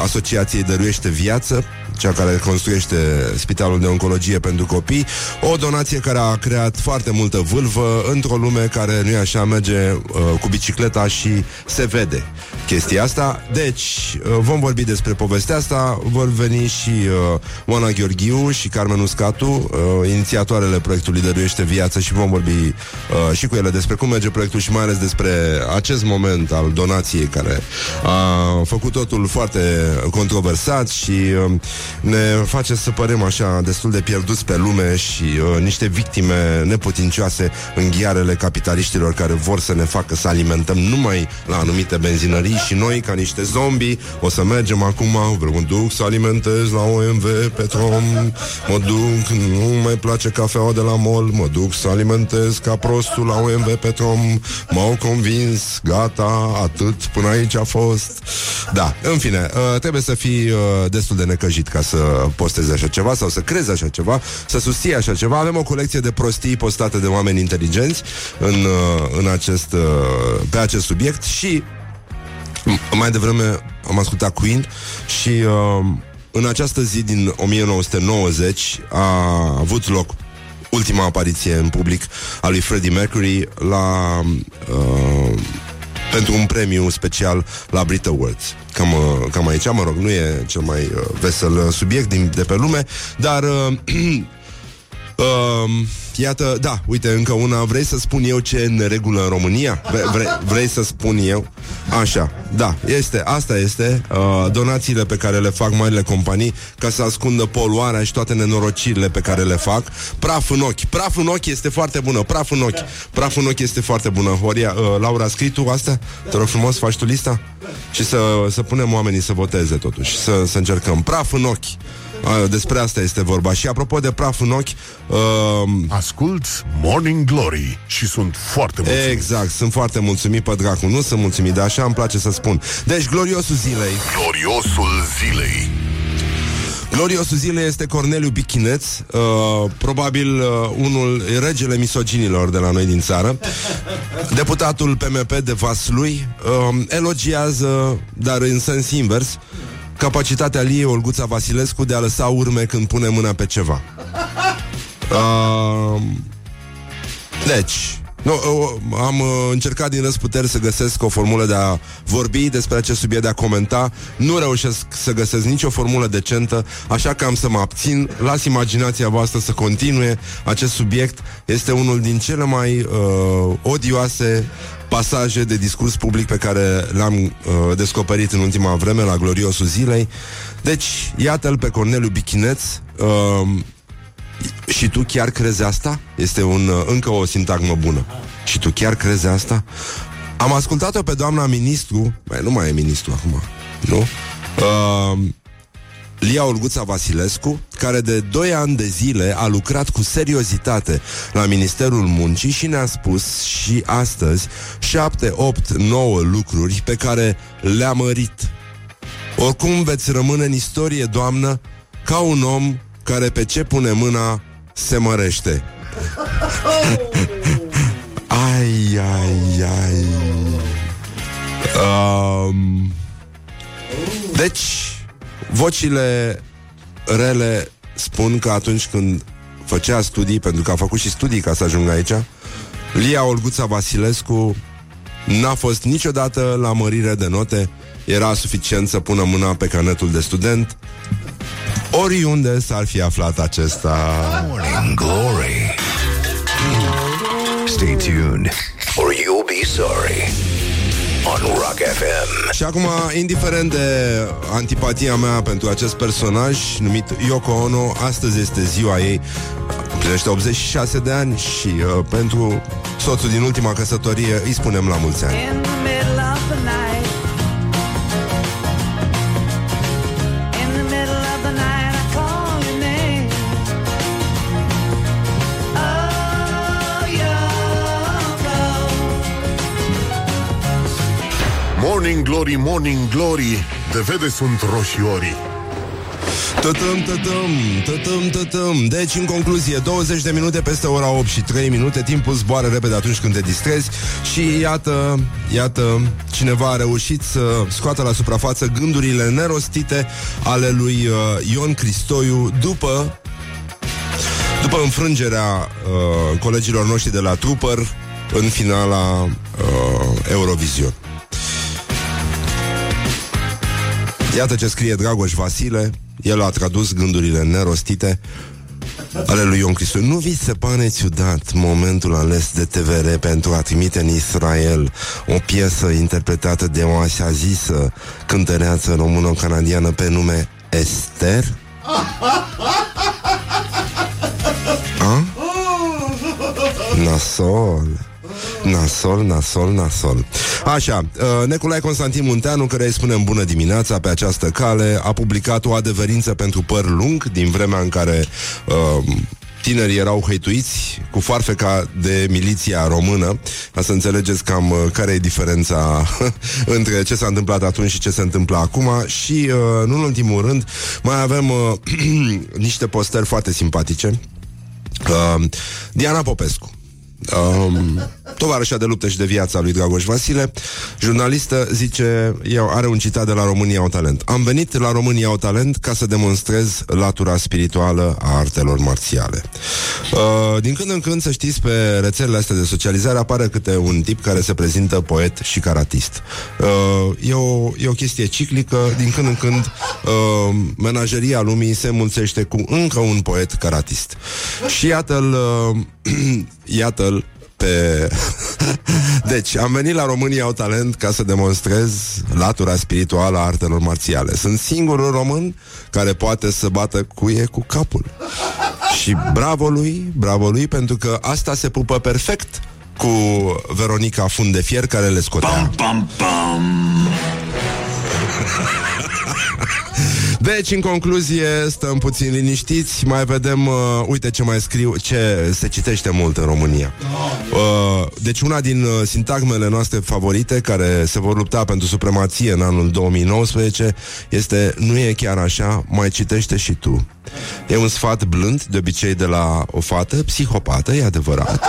Asociației Dăruiește Viață, cea care construiește Spitalul de Oncologie pentru Copii. O donație care a creat foarte multă vâlvă într-o lume care, nu-i așa, merge uh, cu bicicleta și se vede chestia asta. Deci vom vorbi despre povestea asta. Vor veni și uh, Oana Gheorghiu și Carmen Uscatu, uh, inițiatoarele proiectului Dăruiește Viață, și vom vorbi uh, și cu ele despre cum merge proiectul și mai ales despre acest moment al donației care a făcut totul foarte controversat și uh, ne face să părem așa destul de pierduți pe lume și uh, niște victime neputincioase în ghiarele capitaliștilor care vor să ne facă să alimentăm numai la anumite benzinării și noi, ca niște zombii, o să mergem acum, mă duc să alimentez la O M V Petrom, mă duc, nu mai place cafeaua de la mall, mă duc să alimentez ca prostul la O M V Petrom, m-au convins, gata, atât, până aici a fost. Da, în fine, trebuie să fii destul de necăjit ca să postezi așa ceva sau să crezi așa ceva, să susții așa ceva. Avem o colecție de prostii postate de oameni inteligenți în, în acest... pe acest subiect și mai devreme am ascultat Queen și uh, în această zi din nouăsprezece nouăzeci a avut loc ultima apariție în public a lui Freddie Mercury la uh, pentru un premiu special la Brit Awards. Cam, uh, cam aici, mă rog, nu e cel mai uh, vesel subiect din, de pe lume, dar uh, Uh, iată, da, uite, încă una. Vrei să spun eu ce e în regulă în România? Vrei, vrei să spun eu? Așa, da, este, asta este uh, donațiile pe care le fac marile companii ca să ascundă poluarea și toate nenorocirile pe care le fac. Praf în ochi, praf în ochi este foarte bună. Praf în ochi, praf în ochi este foarte bună. Horia, uh, Laura, a scris tu astea? Te rog frumos, faci tu lista? Și să, să punem oamenii să voteze totuși. Să, să încercăm, praf în ochi. Despre asta este vorba. Și apropo de praf în ochi, uh... ascult Morning Glory și sunt foarte mulțumit. Exact, sunt foarte mulțumit pe dracu. Nu sunt mulțumit, dar așa îmi place să spun. Deci gloriosul zilei. Gloriosul zilei. Gloriosul zilei este Corneliu Bichineț, uh, probabil uh, unul regele misoginilor de la noi din țară. Deputatul P M P de Vaslui uh, elogiază, dar în sens invers, capacitatea Liei Olguța Vasilescu de a lăsa urme când pune mâna pe ceva. Uh, deci... No, am încercat din răzputeri să găsesc o formulă de a vorbi despre acest subiect, de a comenta. Nu reușesc să găsesc nicio formulă decentă, așa că am să mă abțin. Las imaginația voastră să continue. Acest subiect este unul din cele mai uh, odioase pasaje de discurs public pe care l-am uh, descoperit în ultima vreme la gloriosul zilei. Deci, iată-l pe Corneliu Bichineț. uh, Și tu chiar crezi asta? Este un, încă o sintagmă bună. Și tu chiar crezi asta? Am ascultat-o pe doamna ministru. Mai nu mai e ministru acum, nu? Uh, Lia Olguța Vasilescu, care de doi ani de zile a lucrat cu seriozitate la Ministerul Muncii și ne-a spus și astăzi șapte, opt, nouă lucruri pe care le-a mărit. Oricum veți rămâne în istorie, doamnă, ca un om care pe ce pune mâna se mărește. Ai, ai, ai. Um, deci, vocile rele spun că atunci când făcea studii, pentru că a făcut și studii ca să ajungă aici, Lia Olguța Vasilescu n-a fost niciodată la mărire de note. Era suficient să pună mâna pe canetul de student oriunde s-ar fi aflat acesta. Morning Glory. Stay tuned or you'll be sorry on Rock F M. Și acum, indiferent de antipatia mea pentru acest personaj numit Yoko Ono, astăzi este ziua ei. Plinește optzeci și șase de ani și uh, pentru soțul din ultima căsătorie îi spunem la mulți ani. Morning Glory, Morning Glory, de vede sunt roșiorii. Tătăm, tătăm, tătăm, tătăm. Deci, în concluzie, douăzeci de minute peste ora opt și trei minute. Timpul zboară repede atunci când te distrezi. Și iată, iată, cineva a reușit să scoată la suprafață gândurile nerostite ale lui Ion Cristoiu după După înfrângerea uh, colegilor noștri de la Trooper în finala uh, Eurovision. Iată ce scrie Dragoș Vasile. El a tradus gândurile nerostite ale lui Ion Cristoiu. Nu vi se pare ciudat momentul ales de T V R pentru a trimite în Israel o piesă interpretată de o așa zisă cântăreață română-canadiană pe nume Esther? A? Nasol. Nasol, nasol, nasol. Așa, Neculai Constantin Munteanu, care îi spunem bună dimineața pe această cale, a publicat o adeverință pentru păr lung din vremea în care uh, tinerii erau hăituiți cu foarfeca de miliția română. Ca să înțelegeți cam care e diferența între ce s-a întâmplat atunci și ce se întâmplă acum. Și, uh, nu în ultimul rând, mai avem uh, niște postări foarte simpatice. uh, Diana Popescu, Um, tovarășa de luptă și de viața lui Dragoș Vasile, jurnalistă, zice, eu, are un citat de la România au talent. Am venit la România au talent ca să demonstrez latura spirituală a artelor marțiale. uh, Din când în când, să știți, pe rețelele astea de socializare apare câte un tip care se prezintă poet și karatist. uh, e, o, e o chestie ciclică. Din când în când uh, menageria lumii se mulțește cu încă un poet karatist. Și iată-l uh, Iată-l pe... Deci, am venit la România au talent ca să demonstrez latura spirituală a artelor marțiale. Sunt singurul român care poate să bată cuie cu capul. Și bravo lui, bravo lui, pentru că asta se pupă perfect cu Veronica Fundefier, care le scotea. Pam, pam, pam. Deci, în concluzie, stăm puțin liniștiți. Mai vedem, uh, uite ce mai scriu, ce se citește mult în România. uh, Deci una din uh, sintagmele noastre favorite, care se vor lupta pentru supremație în anul două mii nouăsprezece, este: nu e chiar așa, mai citește și tu. E un sfat blând, de obicei de la o fată psihopată, e adevărat.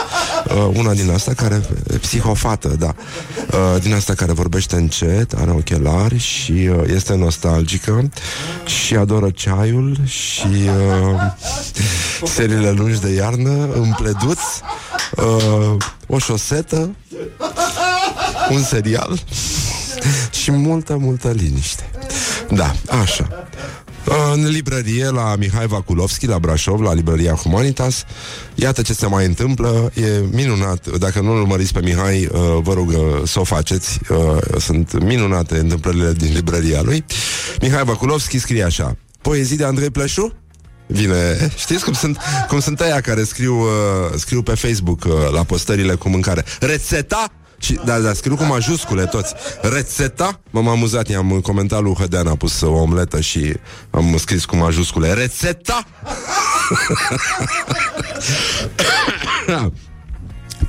uh, Una din asta care... Psihofată, da. uh, Din asta care vorbește încet, are ochelari și uh, este nostalgică și adoră ceaiul și uh, serile lungi de iarnă, împleduț, uh, o șosetă, un serial și multă, multă liniște. Da, așa. În librărie la Mihai Vaculovski, la Brașov, la librăria Humanitas. Iată ce se mai întâmplă. E minunat. Dacă nu-l urmăriți pe Mihai, vă rog să o faceți. Sunt minunate întâmplările din librăria lui. Mihai Vaculovski scrie așa: poezii de Andrei Pleșu? Vine, știți cum sunt, cum sunt aia care scriu, scriu pe Facebook la postările cu mâncare: rețeta? Și, da, da, scriu cu majuscule toți. Rețeta? M-am amuzat, i-am comentat lui Hădean, a pus o omletă și am scris cu majuscule: rețeta!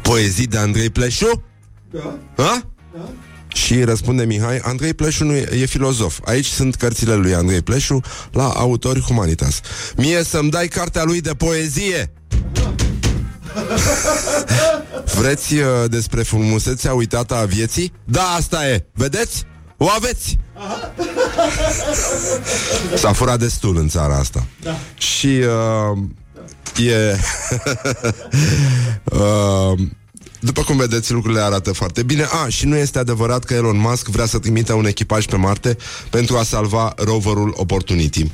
Poezii de Andrei Pleșu? Da. Ha? Da. Și răspunde Mihai: Andrei Pleșu nu e, e filozof. Aici sunt cărțile lui Andrei Pleșu la Autori Humanitas. Mie să-mi dai cartea lui de poezie! Vreți uh, despre frumusețea uitată a vieții? Da, asta e! Vedeți? O aveți! S-a furat destul în țara asta. Da. Și uh, e... uh, după cum vedeți, lucrurile arată foarte bine. A, și nu este adevărat că Elon Musk vrea să trimită un echipaj pe Marte pentru a salva roverul Opportunity.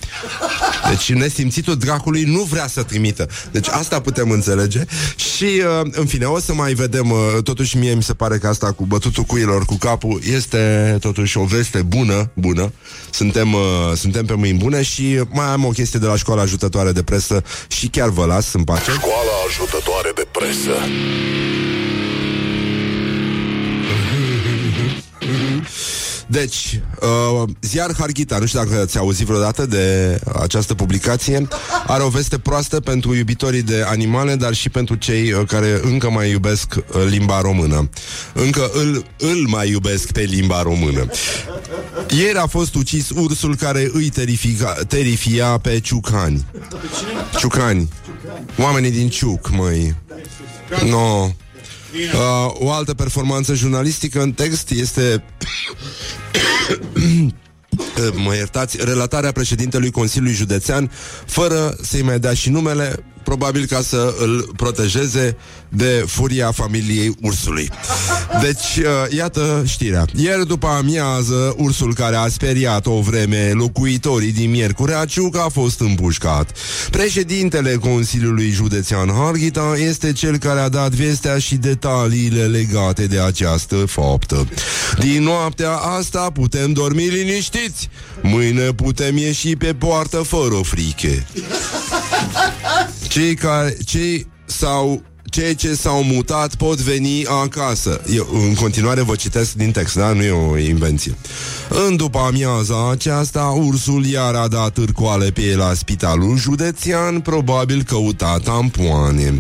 Deci nesimțitul dracului nu vrea să trimită. Deci asta putem înțelege. Și în fine, o să mai vedem. Totuși mie mi se pare că asta cu bătutul cuilor cu capul este totuși o veste bună, bună. Suntem, suntem pe mâini bune. Și mai am o chestie de la Școala Ajutătoare de Presă și chiar vă las în pace. Școala Ajutătoare de Presă. Deci, uh, ziar Harghita, nu știu dacă ați auzit vreodată de această publicație, are o veste proastă pentru iubitorii de animale, dar și pentru cei care încă mai iubesc limba română. Încă îl, îl mai iubesc pe limba română. Ieri a fost ucis ursul care îi terifica, terifia pe ciucani. Ciucani. Oamenii din Ciuc, măi. No. Uh, o altă performanță jurnalistică în text este... mă iertați, relatarea președintelui Consiliului Județean, fără să-i mai dea și numele, probabil ca să îl protejeze de furia familiei ursului. Deci, uh, iată știrea. Ieri după amiază, ursul care a speriat o vreme locuitorii din Miercurea Ciuc a fost împușcat. Președintele Consiliului Județean Harghita este cel care a dat vestea și detaliile legate de această faptă. Din noaptea asta putem dormi liniștiți. Mâine putem ieși pe poartă fără frică. Cei care, cei sau cei ce s-au mutat pot veni acasă. Eu în continuare vă citesc din text, da? Nu e o invenție. În după amiaza aceasta, ursul iar a dat târcoale pe el la spitalul județean, probabil căuta tampoane,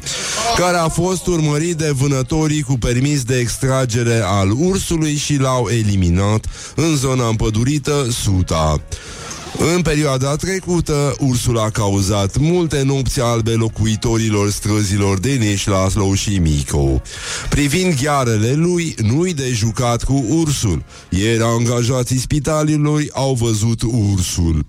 care a fost urmărit de vânătorii cu permis de extragere al ursului și l-au eliminat în zona împădurită Suta. În perioada trecută, ursul a cauzat multe nopți albe locuitorilor străzilor de Neșlaslo și Mico. Privind ghearele lui, nu-i de jucat cu ursul. Ieri angajații spitalului au văzut ursul.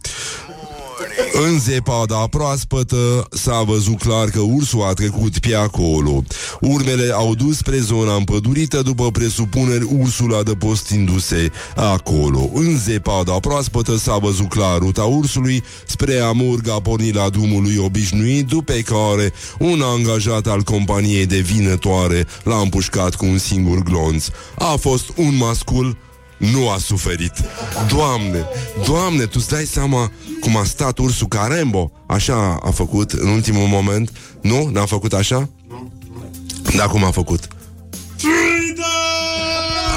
În zăpada proaspătă s-a văzut clar că ursul a trecut pe acolo. Urmele au dus spre zona împădurită, după presupuneri ursul adăpostindu-se acolo. În zăpada proaspătă s-a văzut clar ruta ursului spre Amurg, a pornit la drumul lui obișnuit, după care un angajat al companiei de vinătoare l-a împușcat cu un singur glonț. A fost un mascul. Nu a suferit. Doamne, Doamne, tu-ți dai seama cum a stat ursul ca Rambo. Așa a făcut în ultimul moment. Nu? N-a făcut așa? Da, cum a făcut?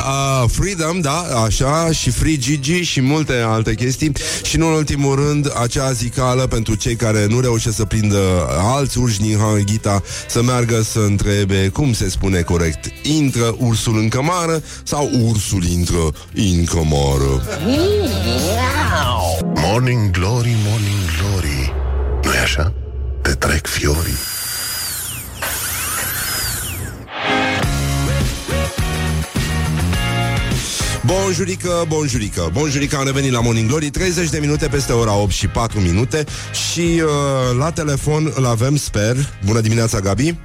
uh, Freedom, da, așa, și Free Gigi și multe alte chestii. Și nu în ultimul rând, acea zicală pentru cei care nu reușesc să prindă alți urși din Harghita, să meargă să întrebe cum se spune corect. Intră ursul în cămară sau ursul intră în cămară? Morning Glory, Morning Glory, nu-i așa? Te trec fiorii. Bonjurică, bonjurică, bonjurică, am revenit la Morning Glory, treizeci de minute peste ora opt și patru minute și uh, la telefon îl avem, sper. Bună dimineața, Gabi!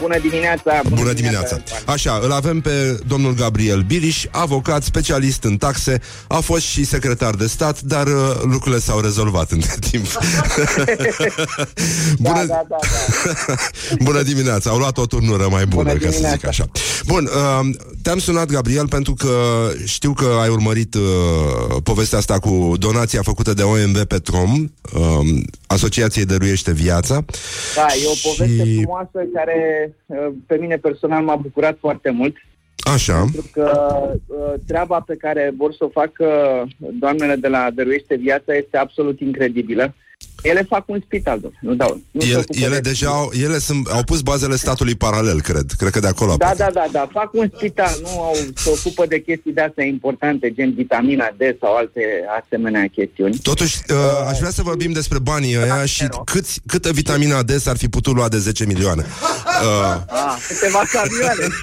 Bună dimineața! Bună, bună dimineața! dimineața. Așa, îl avem pe domnul Gabriel Biriș, avocat, specialist în taxe, a fost și secretar de stat, dar uh, lucrurile s-au rezolvat între timp. Bună... Da, da, da, da. Bună dimineața! Au luat o turnură mai bună, bună ca să zic așa. Bun, uh, te-am sunat, Gabriel, pentru că știu că ai urmărit uh, povestea asta cu donația făcută de O M V Petrom, uh, Asociației Dăruiește Viață. Da, e o poveste și... frumoasă care pe mine personal m-a bucurat foarte mult. Așa. Pentru că treaba pe care vor să o facă doamnele de la Dăruiește Viața este absolut incredibilă. Ele fac un spital, nu dau. Nu ele ele deja au, ele sunt, au pus bazele statului paralel, cred. Cred că de acolo. Da, da, da, da. Fac un spital, nu au, se ocupă de chestii de astea importante, gen vitamina D sau alte asemenea chestiuni. Totuși, uh, aș vrea să vorbim despre banii ăia și câți, câtă vitamina D s-ar fi putut lua de zece milioane. Uh. Ah, câteva camioane.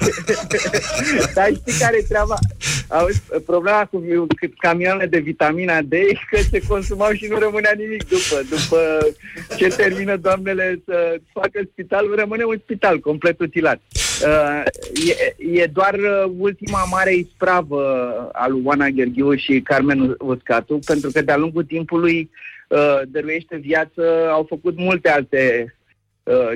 Dar știi care e treaba? Auzi, problema cu camioanele de vitamina D e că se consumau și nu rămânea nimic după. După ce termină doamnele să facă spitalul, rămâne un spital complet utilat. E, e doar ultima mare ispravă a lui Oana Gheorghiu și Carmen Uscatu, pentru că de-a lungul timpului Dăruiește Viață au făcut multe alte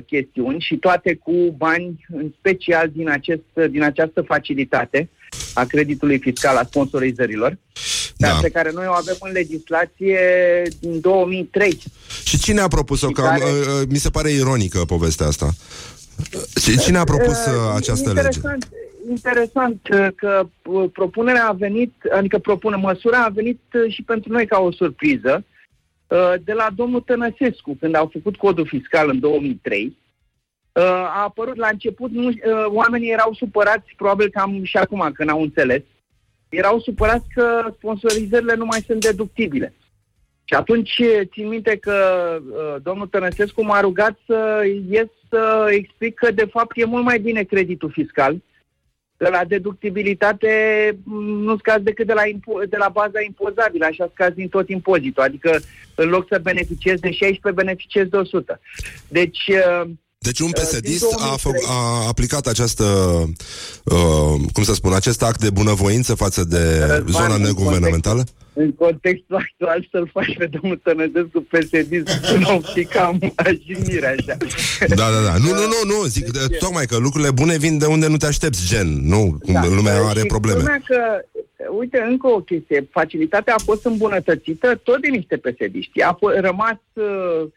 chestiuni și toate cu bani, în special din, acest, din această facilitate a creditului fiscal, a sponsorizărilor, da, dar pe care noi o avem în legislație din două mii trei. Și cine a propus-o? Că care... mi se pare ironică povestea asta. Cine a propus această interesant, lege? Interesant că propunerea a venit, adică propune, măsura a venit și pentru noi ca o surpriză, de la domnul Tănăsescu, când au făcut codul fiscal în două mii trei. A apărut la început, nu, oamenii erau supărați, probabil că am și acum, când au înțeles, erau supărați că sponsorizările nu mai sunt deductibile. Și atunci țin minte că domnul Tănăsescu m-a rugat să ies să explic că de fapt e mult mai bine creditul fiscal, de la deductibilitate nu scazi decât de la, impo- de la baza impozabilă, așa scazi din tot impozitul, adică în loc să beneficiezi de șaisprezece, beneficiezi de o sută. Deci... Deci un P S D-ist a, fă- a aplicat această, uh, cum să spun, acest act de bunăvoință față de Răzvan, zona neguvernamentală? În contextul actual să-l faci pe domnul Tănăsescu P S D-ist, nu cam ajimirea așa. Da, da, da. Nu, nu, nu, nu. Zic, de, tocmai că lucrurile bune vin de unde nu te aștepți, gen, nu? Cum da, lumea are probleme. Lumea că, uite, încă o chestie. Facilitatea a fost îmbunătățită tot de niște P S D-iști. A f- rămas... Uh,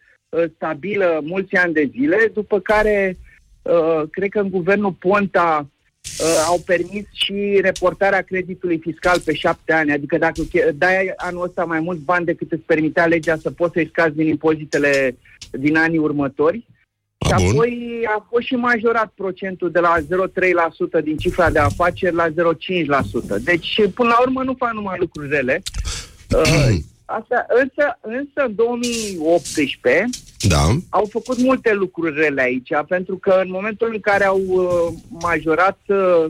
stabilă mulți ani de zile, după care uh, cred că în guvernul Ponta uh, au permis și reportarea creditului fiscal pe șapte ani, adică dacă dai anul ăsta mai mulți bani decât îți permitea legea, să poți să-i scazi din impozitele din anii următori. Și apoi a fost și majorat procentul de la zero virgulă trei la sută din cifra de afaceri la zero virgulă cinci la sută. Deci până la urmă nu fac numai lucruri rele. Uh, Asta, însă, însă în două mii optsprezece, da, au făcut multe lucruri rele aici, pentru că în momentul în care au uh, majorat uh,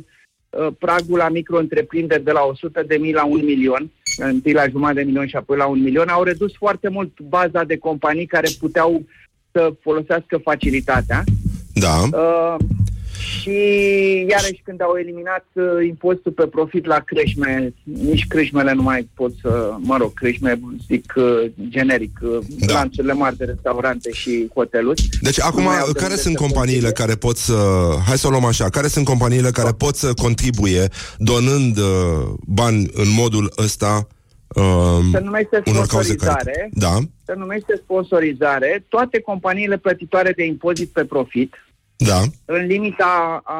pragul la micro-întreprinderi de la o sută de mii la un milion, întâi la jumătate de milion și apoi la un milion, au redus foarte mult baza de companii care puteau să folosească facilitatea. Da. Uh, Și iarăși când au eliminat uh, impozitul pe profit la crâșme, nici crâșmele nu mai pot să, mă rog, crâșme, zic uh, generic, uh, da, lanțurile mari de restaurante și hoteluri. Deci acum, care sunt companiile care pot să, hai să o luăm așa, care sunt companiile care pot să contribuie donând uh, bani în modul ăsta? Se numește sponsorizare. Da. Se numește sponsorizare. Toate companiile plătitoare de impozit pe profit. Da. În limita a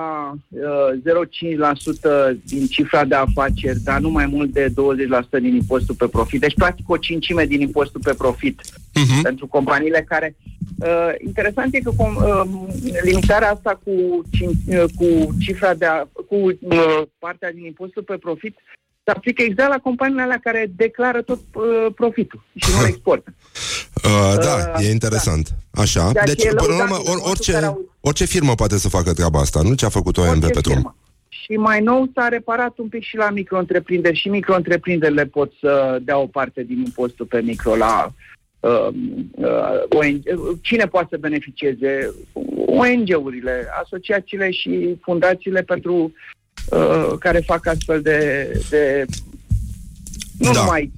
zero virgulă cinci la sută din cifra de afaceri, dar nu mai mult de douăzeci la sută din impozitul pe profit. Deci, practic, o cincime din impozitul pe profit uh-huh. pentru companiile care... Uh, interesant e că com, uh, limitarea asta cu, uh, cu cifra de a, cu uh, partea din impozitul pe profit se aplică exact la companiile alea care declară tot uh, profitul și nu le exportă. Uh, da, uh, e interesant. Da. Așa. Ceea deci, până la urmă, or, orice, au... orice firmă poate să facă treaba asta, nu? Ce a făcut O M V Petrom. Firmă. Și mai nou s-a reparat un pic și la micro-întreprinderi. Și micro-întreprinderile pot să dea o parte din impozitul pe micro la... Uh, uh, cine poate să beneficieze? O N G-urile, asociațiile și fundațiile pentru uh, care fac astfel de... de... Nu da. numai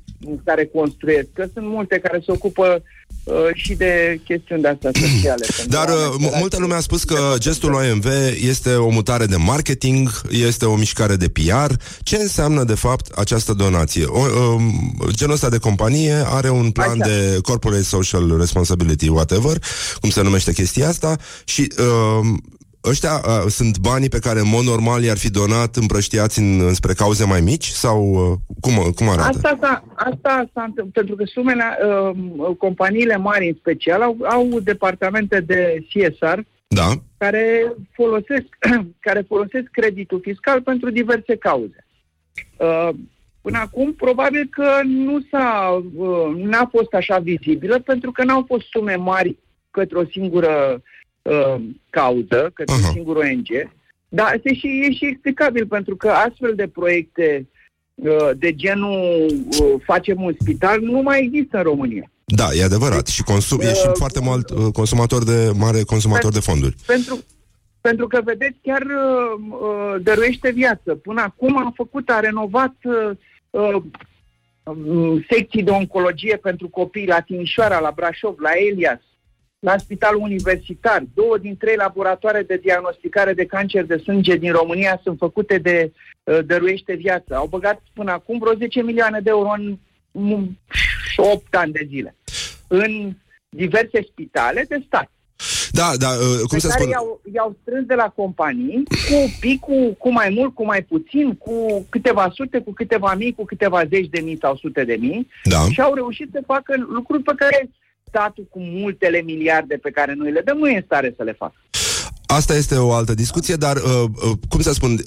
care construiesc, că sunt multe care se ocupă uh, și de chestiuni de astea sociale. Dar uh, multă lume a spus că gestul O M V este o mutare de marketing, este o mișcare de P R. Ce înseamnă, de fapt, această donație? O, uh, genul ăsta de companie are un plan Așa. de corporate social responsibility, whatever, cum se numește chestia asta, și... Uh, Ăștia uh, sunt banii pe care în mod normal i-ar fi donat împrăștiați în, spre cauze mai mici? Sau uh, cum, cum arată? Asta s-a, asta s-a întâmplat, pentru că sumele, uh, companiile mari în special, au, au departamente de C S R da. care, folosesc, care folosesc creditul fiscal pentru diverse cauze. Uh, până acum, probabil că nu s-a, uh, n-a fost așa vizibilă, pentru că n-au fost sume mari către o singură... cauză, că sunt singur O N G, dar este și, e și explicabil, pentru că astfel de proiecte de genul facem un spital nu mai există în România. Da, e adevărat. Deci, și consum, uh, e și foarte mult consumator de, mare consumator de fonduri. Pentru, pentru că, vedeți, chiar uh, Dăruiește Viață. Până acum a făcut, a renovat uh, secții de oncologie pentru copii la Timișoara, la Brașov, la Elias, la Spitalul Universitar. Două din trei laboratoare de diagnosticare de cancer de sânge din România sunt făcute de uh, Dăruiește Viață. Au băgat până acum vreo zece milioane de euro în opt ani de zile. În diverse spitale de stat. Da, da, uh, cum se spune? I-au, i-au strâns de la companii cu picul, cu mai mult, cu mai puțin, cu câteva sute, cu câteva mii, cu câteva zeci de mii sau sute de mii. Da. Și au reușit să facă lucruri pe care statul cu multele miliarde pe care noi le dăm nu e în stare să le facă. Asta este o altă discuție, dar, uh, cum să spun, uh,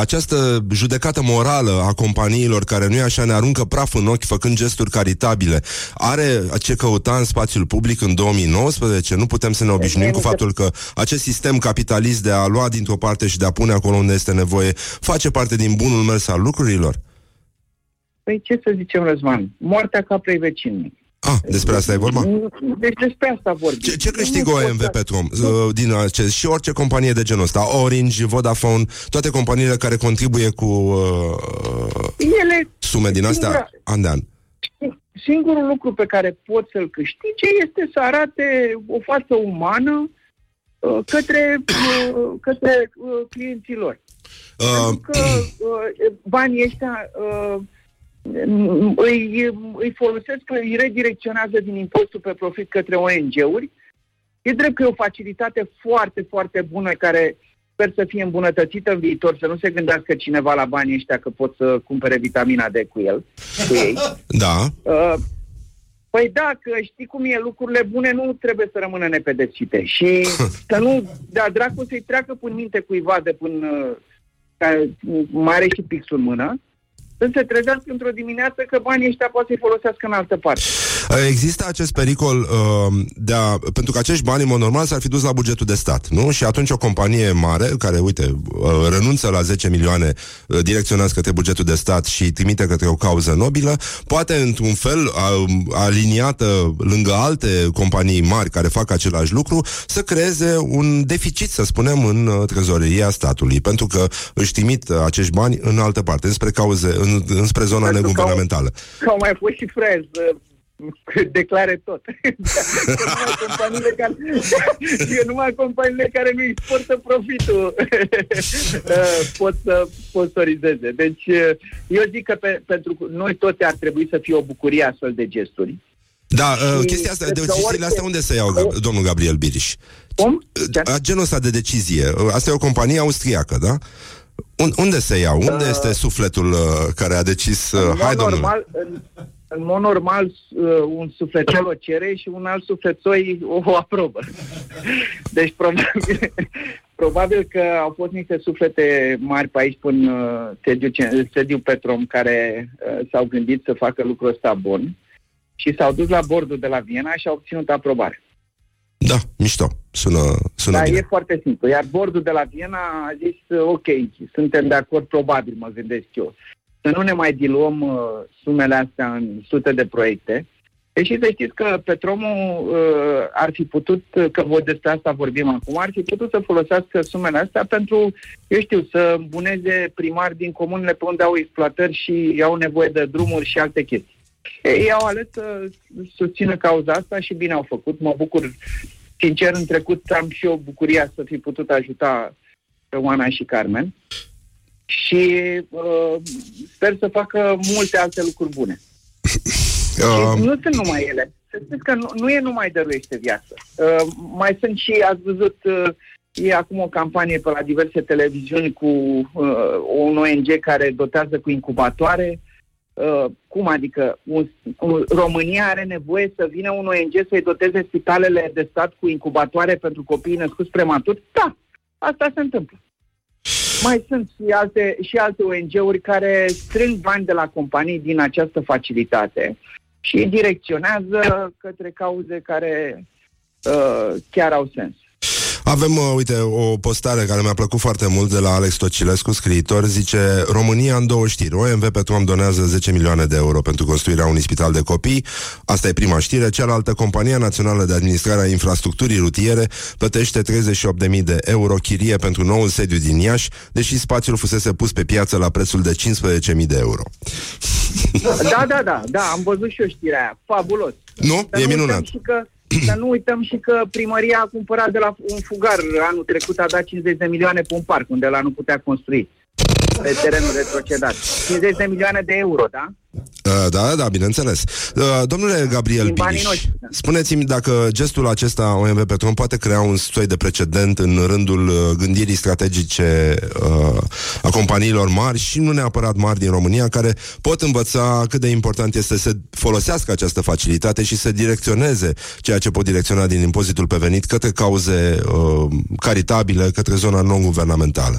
această judecată morală a companiilor care nu e așa, ne aruncă praf în ochi făcând gesturi caritabile, are ce căuta în spațiul public în două mii nouăsprezece? Nu putem să ne obișnuim cu faptul că acest sistem capitalist de a lua dintr-o parte și de a pune acolo unde este nevoie face parte din bunul mers al lucrurilor? Păi ce să zicem, Răzvan? Moartea caprei vecinului. Ah, despre asta e vorba? Deci despre asta vorbim. Ce, ce câștigă O M V Petrom din acest și orice companie de genul ăsta? Orange, Vodafone, toate companiile care contribuie cu uh, ele, sume din astea singura, an de an. Singurul lucru pe care pot să-l câștige este să arate o față umană uh, către, uh, către uh, clienții lor. Uh, Pentru că uh, banii ăștia... Uh, Îi, îi folosesc, îi redirecționează din impozitul pe profit către O N G-uri. E drept că e o facilitate foarte, foarte bună care sper să fie îmbunătățită în viitor, să nu se gândească cineva la banii ăștia că pot să cumpere vitamina D cu el, cu ei. Da. Păi da, că știi cum e, lucrurile bune nu trebuie să rămână nepedepsite și să nu, da, dracu să-i treacă până minte cuiva de până mai are și pixul în mână, să se trezească într-o dimineață că banii ăștia poate să-i folosească în altă parte. Există acest pericol uh, de a, pentru că acești bani, în mod normal, s-ar fi dus la bugetul de stat, nu? Și atunci o companie mare, care, uite, uh, renunță la zece milioane, uh, direcționează către bugetul de stat și trimite către o cauză nobilă, poate, într-un fel, uh, aliniată lângă alte companii mari care fac același lucru, să creeze un deficit, să spunem, în uh, trezoreria statului, pentru că își trimit uh, acești bani în altă parte, înspre cauze, în înspre zona neguvernamentală. Că au mai fost și frez, declare tot. Care, eu numai companiile care nu exportă profitul pot să sponsorizeze. Deci eu zic că pe, pentru noi toți ar trebui să fie o bucurie astfel de gesturi. Da, uh, chestia asta, de deciziile astea unde se iau, Gab- domnul Gabriel Biriș? Cum? Genul ăsta de decizie, asta e o companie austriacă, da? Un, unde se iau? Unde uh, este sufletul uh, care a decis? Uh, hai, normal, domnule. În, în mod normal, uh, un sufletel o cere și un alt sufletoi o, o aprobă. Deci, probabil, probabil că au fost niște suflete mari pe aici până uh, sediu, sediu Petrom, care uh, s-au gândit să facă lucrul ăsta bun și s-au dus la bordul de la Viena și au obținut aprobare. Da, mișto. Sună, sună da, bine. E foarte simplu. Iar bordul de la Viena a zis, ok, suntem de acord, probabil, mă gândesc eu, să nu ne mai diluăm uh, sumele astea în sute de proiecte. Deși să știți că Petromul uh, ar fi putut, că despre asta vorbim acum, ar fi putut să folosească sumele astea pentru, eu știu, să îmbuneze primari din comunele pe unde au exploatări și au nevoie de drumuri și alte chestii. Ei au ales să susțină cauza asta și bine au făcut. Mă bucur, sincer, în trecut am și eu bucuria să fi putut ajuta pe Oana și Carmen și uh, sper să facă multe alte lucruri bune. Uh... Nu sunt numai ele. Să știți că nu, nu e numai Dăruiește Viață. Uh, mai sunt și, ați văzut, uh, e acum o campanie pe la diverse televiziuni cu uh, un O N G care dotează cu incubatoare. Uh, cum adică? Un, un, România are nevoie să vină un O N G să-i doteze spitalele de stat cu incubatoare pentru copiii născuți prematuri? Da, asta se întâmplă. Mai sunt și alte, și alte O N G-uri care strâng bani de la companii din această facilitate și îi direcționează către cauze care uh, chiar au sens. Avem, uh, uite, o postare care mi-a plăcut foarte mult de la Alex Tocilescu, scriitor, zice: România în două știri. O M V Petrom donează zece milioane de euro pentru construirea unui spital de copii. Asta e prima știre. Cealaltă, Compania Națională de Administrare a Infrastructurii Rutiere plătește treizeci și opt de mii de euro chirie pentru noul sediu din Iași, deși spațiul fusese pus pe piață la prețul de cincisprezece mii de euro. Da, da, da, da, am văzut și eu știrea aia. Fabulos. Nu? Dar e minunat. Să nu uităm și că primăria a cumpărat de la un fugar anul trecut, a dat cincizeci de milioane pe un parc unde la nu putea construi pe terenul retrocedat. cincizeci de milioane de euro, da? Uh, da, da, bineînțeles. Uh, domnule Gabriel Biriș, spuneți-mi dacă gestul acesta O M V Petrom poate crea un soi de precedent în rândul gândirii strategice uh, a companiilor mari și nu neapărat mari din România, care pot învăța cât de important este să folosească această facilitate și să direcționeze ceea ce pot direcționa din impozitul pe venit către cauze uh, caritabile, către zona non-guvernamentală.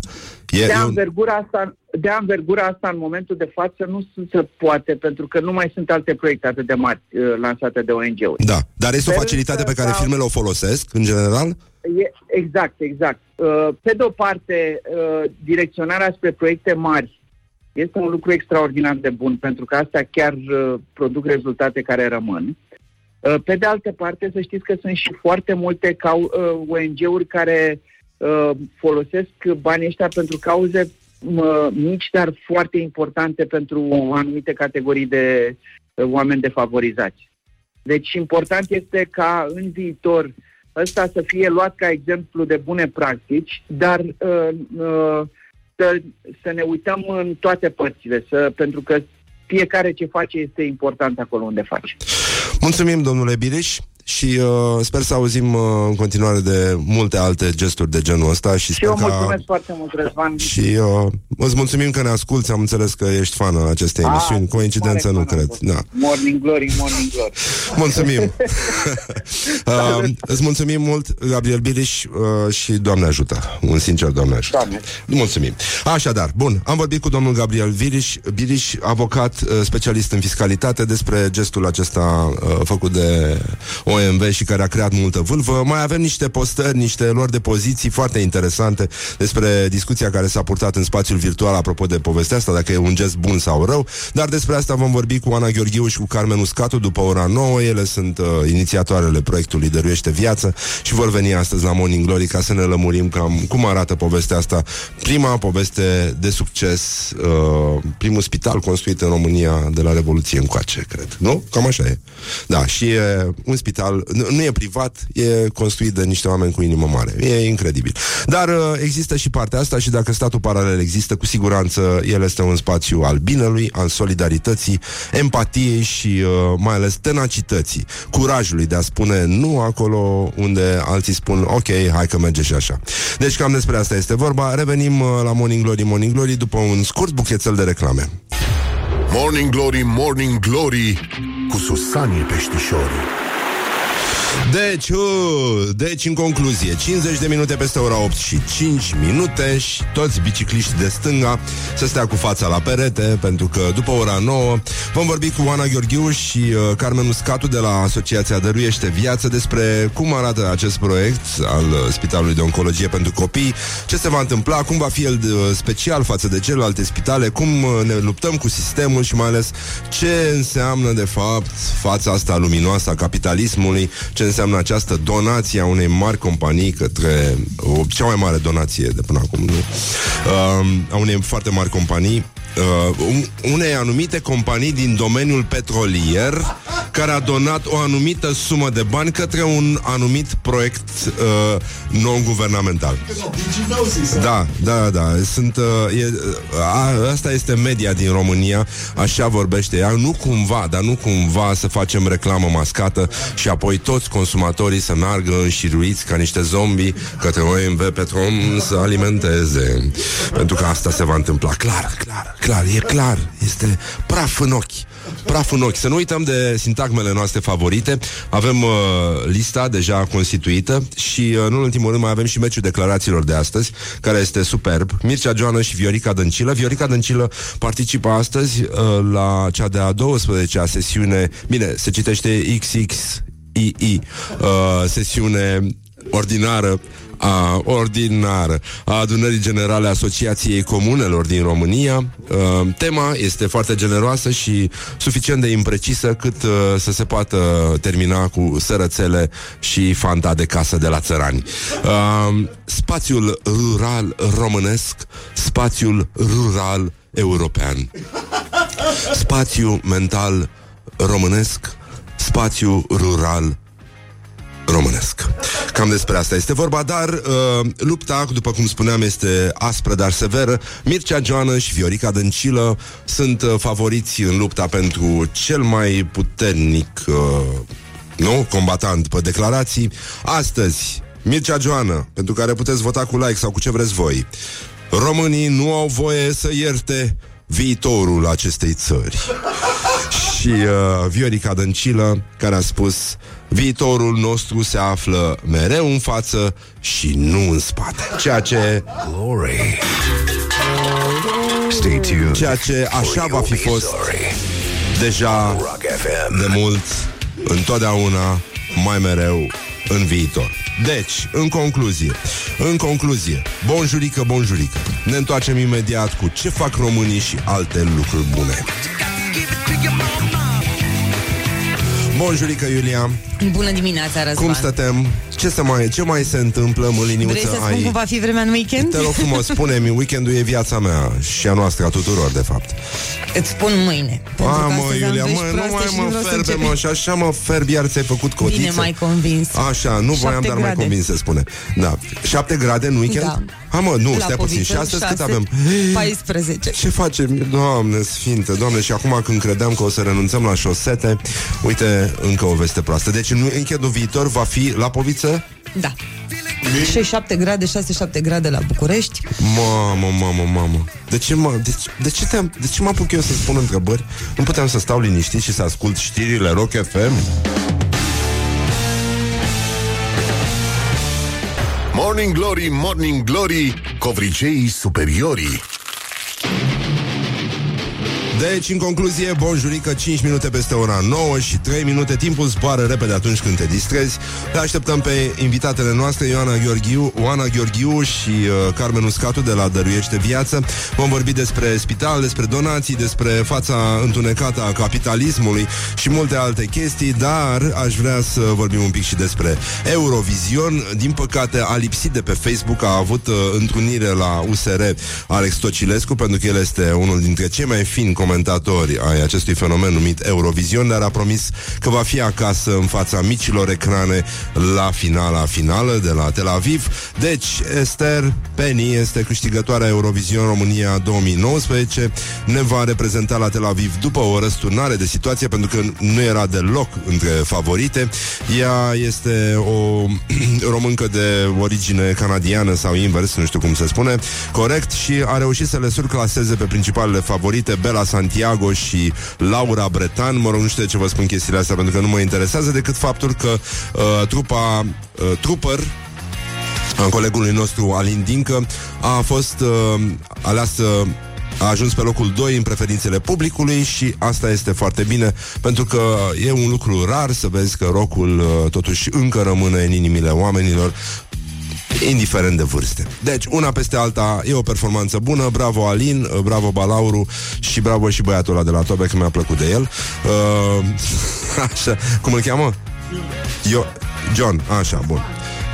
E, de anvergura asta, de anvergura asta în momentul de față nu se poate, pentru că nu mai sunt alte proiecte atât de mari uh, lansate de O N G-uri. Da, dar este pe o facilitate pe care da, firmele o folosesc, în general? E, exact, exact. Uh, pe de o parte, uh, direcționarea spre proiecte mari este un lucru extraordinar de bun, pentru că astea chiar uh, produc rezultate care rămân. Uh, pe de altă parte, să știți că sunt și foarte multe ca, uh, O N G-uri care folosesc banii ăștia pentru cauze mă, mici, dar foarte importante pentru anumite categorii de oameni defavorizați. Deci important este ca în viitor ăsta să fie luat ca exemplu de bune practici, dar uh, uh, să, să ne uităm în toate părțile, să, pentru că fiecare ce face este important acolo unde face. Mulțumim, domnule Biriș. Și uh, sper să auzim uh, în continuare de multe alte gesturi de genul ăsta. Și, și sper eu mulțumesc ca... foarte mult, Răzvan. Și uh, îți mulțumim că ne asculti. Am înțeles că ești fan al acestei emisiuni. Coincidență nu cred, da. Morning glory, morning glory. Mulțumim. uh, Îți mulțumim mult, Gabriel Biriș, uh, și Doamne ajută. Un sincer Doamne ajută, Doamne. Mulțumim. Așadar, bun, am vorbit cu domnul Gabriel Biriș, Biriș avocat, uh, specialist în fiscalitate, despre gestul acesta uh, făcut de O M V și care a creat multă vâlvă. Mai avem niște postări, niște luări de poziții foarte interesante despre discuția care s-a purtat în spațiul virtual apropo de povestea asta, dacă e un gest bun sau rău, dar despre asta vom vorbi cu Oana Gheorghiu și cu Carmen Uscatu după ora nouă. Ele sunt uh, inițiatoarele proiectului Dăruiește Viață și vor veni astăzi la Morning Glory ca să ne lămurim cam cum arată povestea asta. Prima poveste de succes, uh, primul spital construit în România de la Revoluție încoace, cred. Nu? Cam așa e. Da, și e un spital capital, nu, nu e privat, e construit de niște oameni cu inimă mare. E incredibil. Dar uh, există și partea asta și dacă statul paralel există, cu siguranță el este un spațiu al binelui, al solidarității, empatiei și uh, mai ales tenacității, curajului de a spune nu acolo unde alții spun ok, hai că merge și așa. Deci cam despre asta este vorba. Revenim uh, la Morning Glory, Morning Glory după un scurt buchetel de reclame. Morning Glory, Morning Glory, cu susanii peștișorii. Deci, uh, deci, în concluzie, cincizeci de minute peste ora opt și cinci minute și toți bicicliști de stânga să stea cu fața la perete, pentru că după ora nouă vom vorbi cu Oana Gheorghiu și uh, Carmen Uscatu de la Asociația Dăruiește Viață despre cum arată acest proiect al uh, Spitalului de Oncologie pentru Copii, ce se va întâmpla, cum va fi el uh, special față de celelalte spitale, cum uh, ne luptăm cu sistemul și mai ales ce înseamnă de fapt fața asta luminoasă a capitalismului, ce înseamnă această donație a unei mari companii către o, cea mai mare donație de până acum, nu? Uh, a unei foarte mari companii, uh, unei anumite companii din domeniul petrolier care a donat o anumită sumă de bani către un anumit proiect uh, non-guvernamental. Da, da, da. Sunt, uh, e, a, asta este media din România, așa vorbește ea. Nu cumva, dar nu cumva să facem reclamă mascată și apoi toți consumatorii să meargă înșiruiți ca niște zombi către O M V Petrom să alimenteze. Pentru că asta se va întâmpla. Clar, clar, clar, e clar. Este praf în ochi. Praf în ochi. Să nu uităm de sintagmele noastre favorite. Avem uh, lista deja constituită și, uh, nu în ultimul rând, mai avem și meciul declarațiilor de astăzi, care este superb. Mircea Geoană și Viorica Dăncilă. Viorica Dăncilă participă astăzi uh, la cea de-a douăsprezecea sesiune. Bine, se citește X X I, I, uh, sesiune ordinară a, ordinară a Adunării Generale Asociației Comunelor din România. Uh, tema este foarte generoasă și suficient de imprecisă cât uh, să se poată termina cu sărățele și fanta de casă de la țărani. Uh, spațiul rural românesc, spațiul rural european. Spațiu mental românesc, spațiu rural românesc. Cam despre asta este vorba, dar uh, lupta, după cum spuneam, este aspră, dar severă. Mircea Geoană și Viorica Dăncilă sunt uh, favoriți în lupta pentru cel mai puternic uh, nou combatant pe declarații. Astăzi, Mircea Geoană, pentru care puteți vota cu like sau cu ce vreți voi. Românii nu au voie să ierte viitorul acestei țări. Și uh, Viorica Dăncilă, care a spus: viitorul nostru se află mereu în față și nu în spate. Ceea ce Glory. Ceea ce așa va fi fost deja de mult, întotdeauna, mai mereu în viitor. Deci, în concluzie, în concluzie, bonjurică, bonjurică. Ne întoarcem imediat cu ce fac românii și alte lucruri bune. Bonjurică, Iulia. Bună dimineața, Răzvan. Cum stătem? Ce, să mai, ce mai se întâmplă, mâliniuță? Vrei să spun ai... cum va fi vremea în weekend? Te rog frumos, spune-mi, weekendul e viața mea și a noastră, a tuturor, de fapt. Îți spun mâine. A, mă, Iulia, mă, nu mai mă ferbe, mă, și așa mă ferb, iar ți-ai făcut cotiță. Bine, mai convins. Așa, nu voiam, dar mai convins, se spune. Da. șapte grade în weekend? Da. Ha, mă, nu, stai puțin. Și astăzi cât avem? paisprezece. Ce facem? Doamne sfinte, Doamne, și acum când credeam că o să renunțăm la șosete, uite, încă o veste proastă. Deci în weekendul viitor va fi la poviță? Da. șase șapte grade, șase șapte grade la București. Mamă, mamă, mamă. De ce mă, de, de ce te, de ce mă apuc eu să spun întrebări? Nu puteam să stau liniștit și să ascult știrile Rock F M? Morning Glory, Morning Glory, covriceii superiorii. Deci, în concluzie, bonjurică, cinci minute peste ora nouă și trei minute. Timpul zboară repede atunci când te distrezi. Le așteptăm pe invitatele noastre, Ioana Gheorghiu, Oana Gheorghiu și uh, Carmen Uscatu de la Dăruiește Viață. Vom vorbi despre spital, despre donații, despre fața întunecată a capitalismului și multe alte chestii, dar aș vrea să vorbim un pic și despre Eurovision. Din păcate, a lipsit de pe Facebook, a avut uh, întrunire la U S R Alex Tocilescu, pentru că el este unul dintre cei mai fini comentatori comentatori ai acestui fenomen numit Eurovision, dar a promis că va fi acasă în fața micilor ecrane la finala finală de la Tel Aviv. Deci, Esther Penny este câștigătoarea Eurovision România două mii nouăsprezece. Ne va reprezenta la Tel Aviv după o răsturnare de situație, pentru că nu era deloc între favorite. Ea este o româncă de origine canadiană sau invers, nu știu cum se spune corect, și a reușit să le surclaseze pe principalele favorite, Bella Santiago și Laura Bretan. Mă rog, nu știu de ce vă spun chestiile astea, pentru că nu mă interesează decât faptul că uh, trupa uh, Trooper, colegului nostru Alin Dincă, a fost uh, aleasă, a ajuns pe locul doi în preferințele publicului și asta este foarte bine, pentru că e un lucru rar să vezi că rock-ul uh, totuși încă rămâne în inimile oamenilor, indiferent de vârste. Deci, una peste alta, e o performanță bună. Bravo Alin, bravo Balauru și bravo și băiatul ăla de la Tobe, că mi-a plăcut de el. Uh, așa, cum îl cheamă? Eu, John, așa, bun.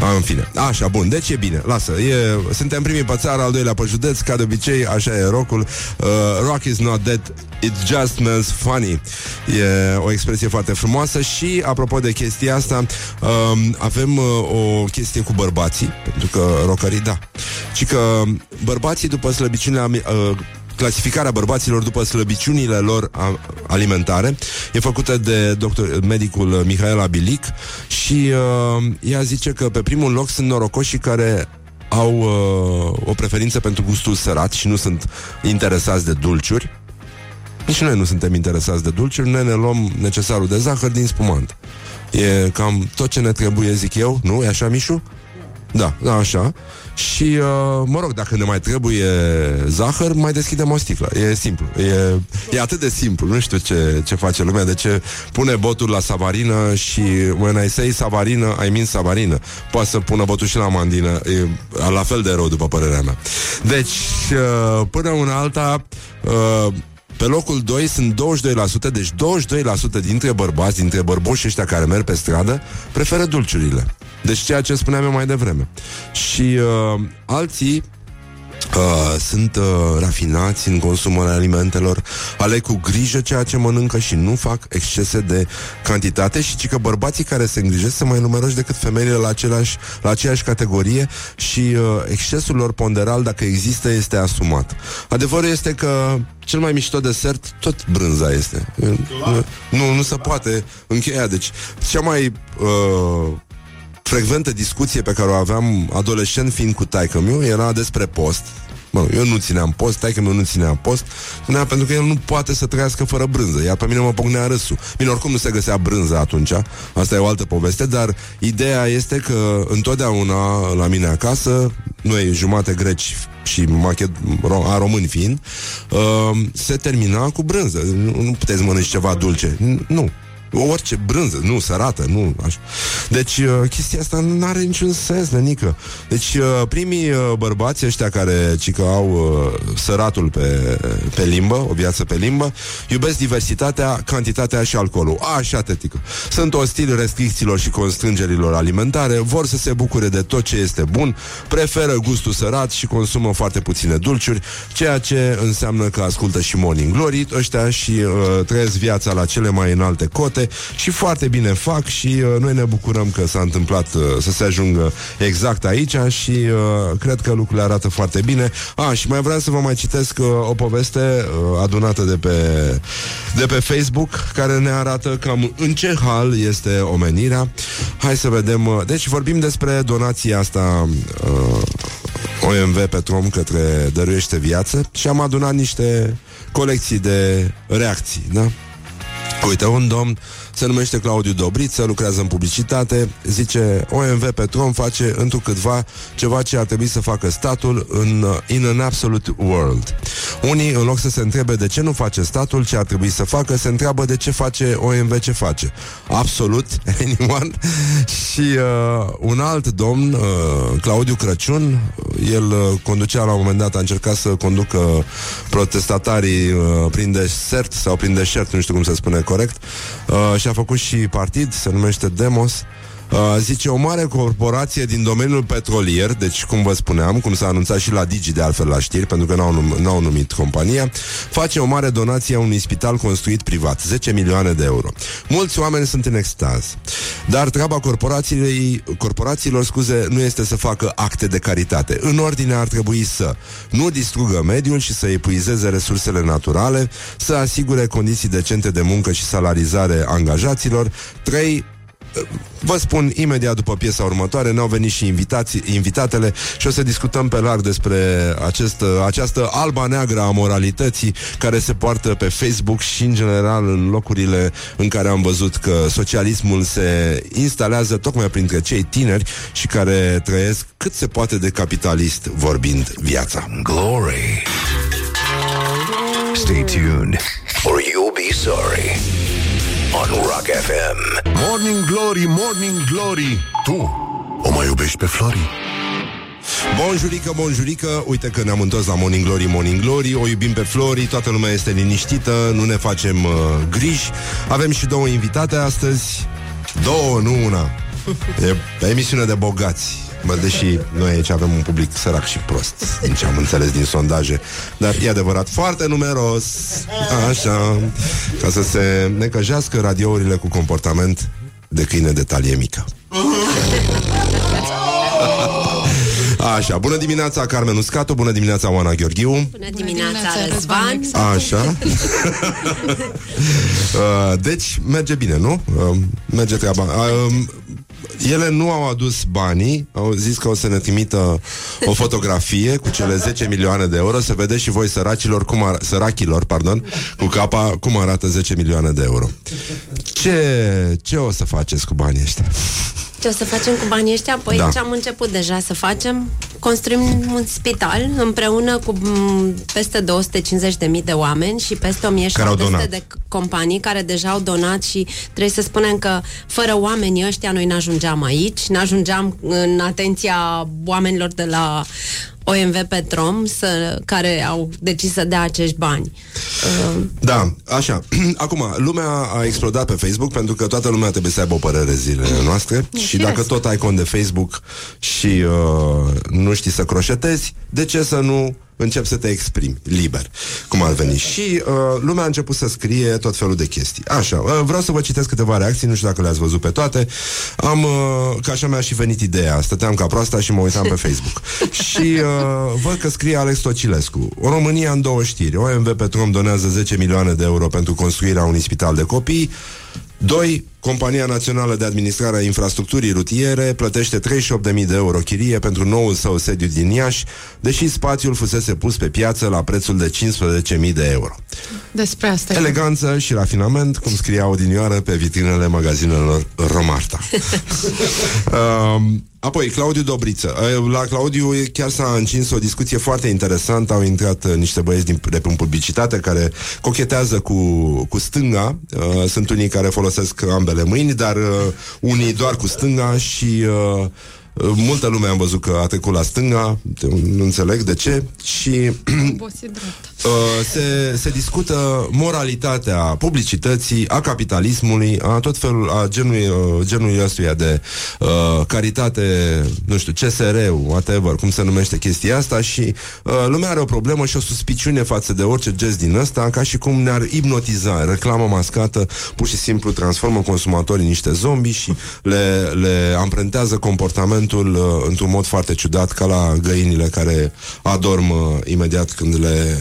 A, în fine. Așa, bun, deci e bine, lasă, e, suntem primii pe țară, al doilea pe județ, ca de obicei, așa e rock-ul. uh, Rock is not dead, it just smells funny. E o expresie foarte frumoasă. Și apropo de chestia asta, uh, avem uh, o chestie cu bărbații, pentru că rockării, da, și că bărbații, după slăbiciunea uh, clasificarea bărbaților după slăbiciunile lor alimentare e făcută de doctor, medicul Mihaela Bilic, și uh, ea zice că pe primul loc sunt norocoșii care au uh, o preferință pentru gustul sărat și nu sunt interesați de dulciuri. Nici noi nu suntem interesați de dulciuri, noi ne luăm necesarul de zahăr din spumant. E cam tot ce ne trebuie, zic eu, nu? E așa, Mișu? Da, da, așa. Și, uh, mă rog, dacă ne mai trebuie zahăr, mai deschidem o sticlă. E simplu, e, e atât de simplu. Nu știu ce, ce face lumea, de ce pune botul la savarină. Și when I say savarină, I mean savarină. Poate să pună botul și la mandină, e la fel de rău, după părerea mea. Deci, uh, până una alta, uh, pe locul doi sunt douăzeci și doi la sută. Deci douăzeci și doi la sută dintre bărbați, dintre bărboși ăștia care merg pe stradă, preferă dulciurile. Deci ceea ce spuneam eu mai devreme. Și uh, alții uh, sunt uh, rafinați în consumul alimentelor, aleg cu grijă ceea ce mănâncă și nu fac excese de cantitate. Și că bărbații care se îngrijesc sunt mai numeroși decât femeile la, același, la aceeași categorie. Și uh, excesul lor ponderal, dacă există, este asumat. Adevărul este că cel mai mișto desert tot brânza este. Nu, nu se poate încheia. Deci cea mai... Uh, frecventă discuție pe care o aveam adolescent fiind cu taică-miu era despre post. Mă, eu nu țineam post, taică-miu nu ținea post, spunea pentru că el nu poate să trăiască fără brânză, iar pe mine mă pocnea râsul. Bine, oricum nu se găsea brânză atunci, asta e o altă poveste, dar ideea este că întotdeauna la mine acasă, noi jumate greci și maced- ro- a români fiind, uh, se termina cu brânză. Nu, nu puteți mănânci ceva dulce. Nu. Orice brânză, nu, sărată, nu așa. Deci uh, chestia asta nu are niciun sens, nenică. Deci uh, primii uh, bărbați ăștia care cică au uh, săratul pe, pe limbă, o viață pe limbă, iubesc diversitatea, cantitatea și alcoolul. Așa, tetică. Sunt ostili restricțiilor și constrângerilor alimentare, vor să se bucure de tot ce este bun, preferă gustul sărat și consumă foarte puține dulciuri, ceea ce înseamnă că ascultă și Morning Glory ăștia și uh, trăiesc viața la cele mai înalte cote. Și foarte bine fac și uh, noi ne bucurăm că s-a întâmplat uh, să se ajungă exact aici și uh, cred că lucrurile arată foarte bine. Ah, și mai vreau să vă mai citesc uh, o poveste uh, adunată de pe, de pe Facebook, care ne arată cam în ce hal este omenirea. Hai să vedem. Uh, deci vorbim despre donația asta uh, O M V Petrom către Dăruiește Viață și am adunat niște colecții de reacții, da? Uite, un domn se numește Claudiu Dobriță, lucrează în publicitate, zice: O M V Petrom face întrucâtva ceva ce ar trebui să facă statul în in an absolute world. Unii, în loc să se întrebe de ce nu face statul ce ar trebui să facă, se întreabă de ce face O M V ce face. Absolut, anyone? Și uh, un alt domn, uh, Claudiu Crăciun, el uh, conducea la un moment dat, a încercat să conducă protestatarii uh, prin desert sau prin deșert, nu știu cum se spune corect, uh, și a făcut și partid, se numește Demos. Uh, zice, o mare corporație din domeniul petrolier, deci cum vă spuneam, cum s-a anunțat și la Digi de altfel la știri, pentru că n-au, num- n-au numit compania, face o mare donație a unui spital construit privat, zece milioane de euro. Mulți oameni sunt în extaz. Dar treaba corporației, corporațiilor, scuze, nu este să facă acte de caritate. În ordine ar trebui să nu distrugă mediul și să epuizeze resursele naturale, să asigure condiții decente de muncă și salarizare angajaților. trei Vă spun imediat după piesa următoare. Ne-au venit și invitații, invitatele, și o să discutăm pe larg despre acest, această alba neagră a moralității care se poartă pe Facebook și în general în locurile în care am văzut că socialismul se instalează tocmai printre cei tineri și care trăiesc cât se poate de capitalist vorbind viața. Glory. Stay tuned or you'll be sorry. On Rock F M. Morning Glory, Morning Glory, tu o mai iubești pe Flori? Bonjurică, bonjurică, uite că ne-am întors la Morning Glory, Morning Glory. O iubim pe Flori, toată lumea este liniștită, nu ne facem uh, griji. Avem și două invitate astăzi. Două, nu una. E emisiune de bogați. Bă, deși noi aici avem un public sărac și prost, din ce am înțeles din sondaje, dar e adevărat, foarte numeros. Așa, ca să se necăjească radiourile cu comportament de câine de talie mică. Așa, bună dimineața, Carmen Uscatu. Bună dimineața, Oana Gheorghiu. Bună dimineața, Răzvan. Așa. Deci, merge bine, nu? Merge treaba. Ele nu au adus banii, au zis că o să ne trimită o fotografie cu cele zece milioane de euro, să vedeți și voi săracilor, cum ar- săracilor, pardon, cu capa, cum arată zece milioane de euro. Ce, ce o să faceți cu banii ăștia? Ce o să facem cu banii ăștia? Păi da. Ce am început deja să facem? Construim un spital împreună cu peste două sute cincizeci de mii de oameni și peste o mie șapte sute de companii care deja au donat și trebuie să spunem că fără oamenii ăștia noi n-ajungeam aici, n-ajungeam în atenția oamenilor de la O M V Petrom, să, care au decis să dea acești bani. Da, așa. Acum, lumea a explodat pe Facebook pentru că toată lumea trebuie să aibă o părere zilele noastre e și firesc. Dacă tot ai cont de Facebook și uh, nu știi să croșetezi, de ce să nu începi să te exprimi liber, cum ar veni? Și uh, lumea a început să scrie tot felul de chestii. Așa, uh, vreau să vă citesc câteva reacții, nu știu dacă le-ați văzut pe toate. Am, uh, că așa mi-a și venit ideea. Stăteam ca proasta și mă uitam pe Facebook. Și uh, văd că scrie Alex Tocilescu. România în două știri. O M V Petrom donează zece milioane de euro pentru construirea unui spital de copii. doi. Compania Națională de Administrare a Infrastructurii Rutiere plătește treizeci și opt de mii de euro chirie pentru noul său sediu din Iași, deși spațiul fusese pus pe piață la prețul de cincisprezece mii de euro. Despre asta. Eleganță și rafinament, cum scria odinioară pe vitrinele magazinelor Romarta. um, apoi, Claudiu Dobriță. La Claudiu chiar s-a încins o discuție foarte interesantă. Au intrat niște băieți din, de prin publicitate care cochetează cu, cu stânga. Uh, sunt unii care folosesc ambele mâini, dar uh, unii doar cu stânga și uh, multă lume am văzut că a trecut la stânga, nu înțeleg de ce, și uh, se, se discută moralitatea publicității, a capitalismului, a tot felul, a genului, uh, genului ăstuia de uh, caritate, nu știu, C S R-ul, whatever, cum se numește chestia asta, și uh, lumea are o problemă și o suspiciune față de orice gest din ăsta, ca și cum ne-ar hipnotiza. Reclama mascată pur și simplu transformă consumatorii în niște zombi și le, le amprentează comportamentul într-un mod foarte ciudat, ca la găinile care adorm uh, imediat când le,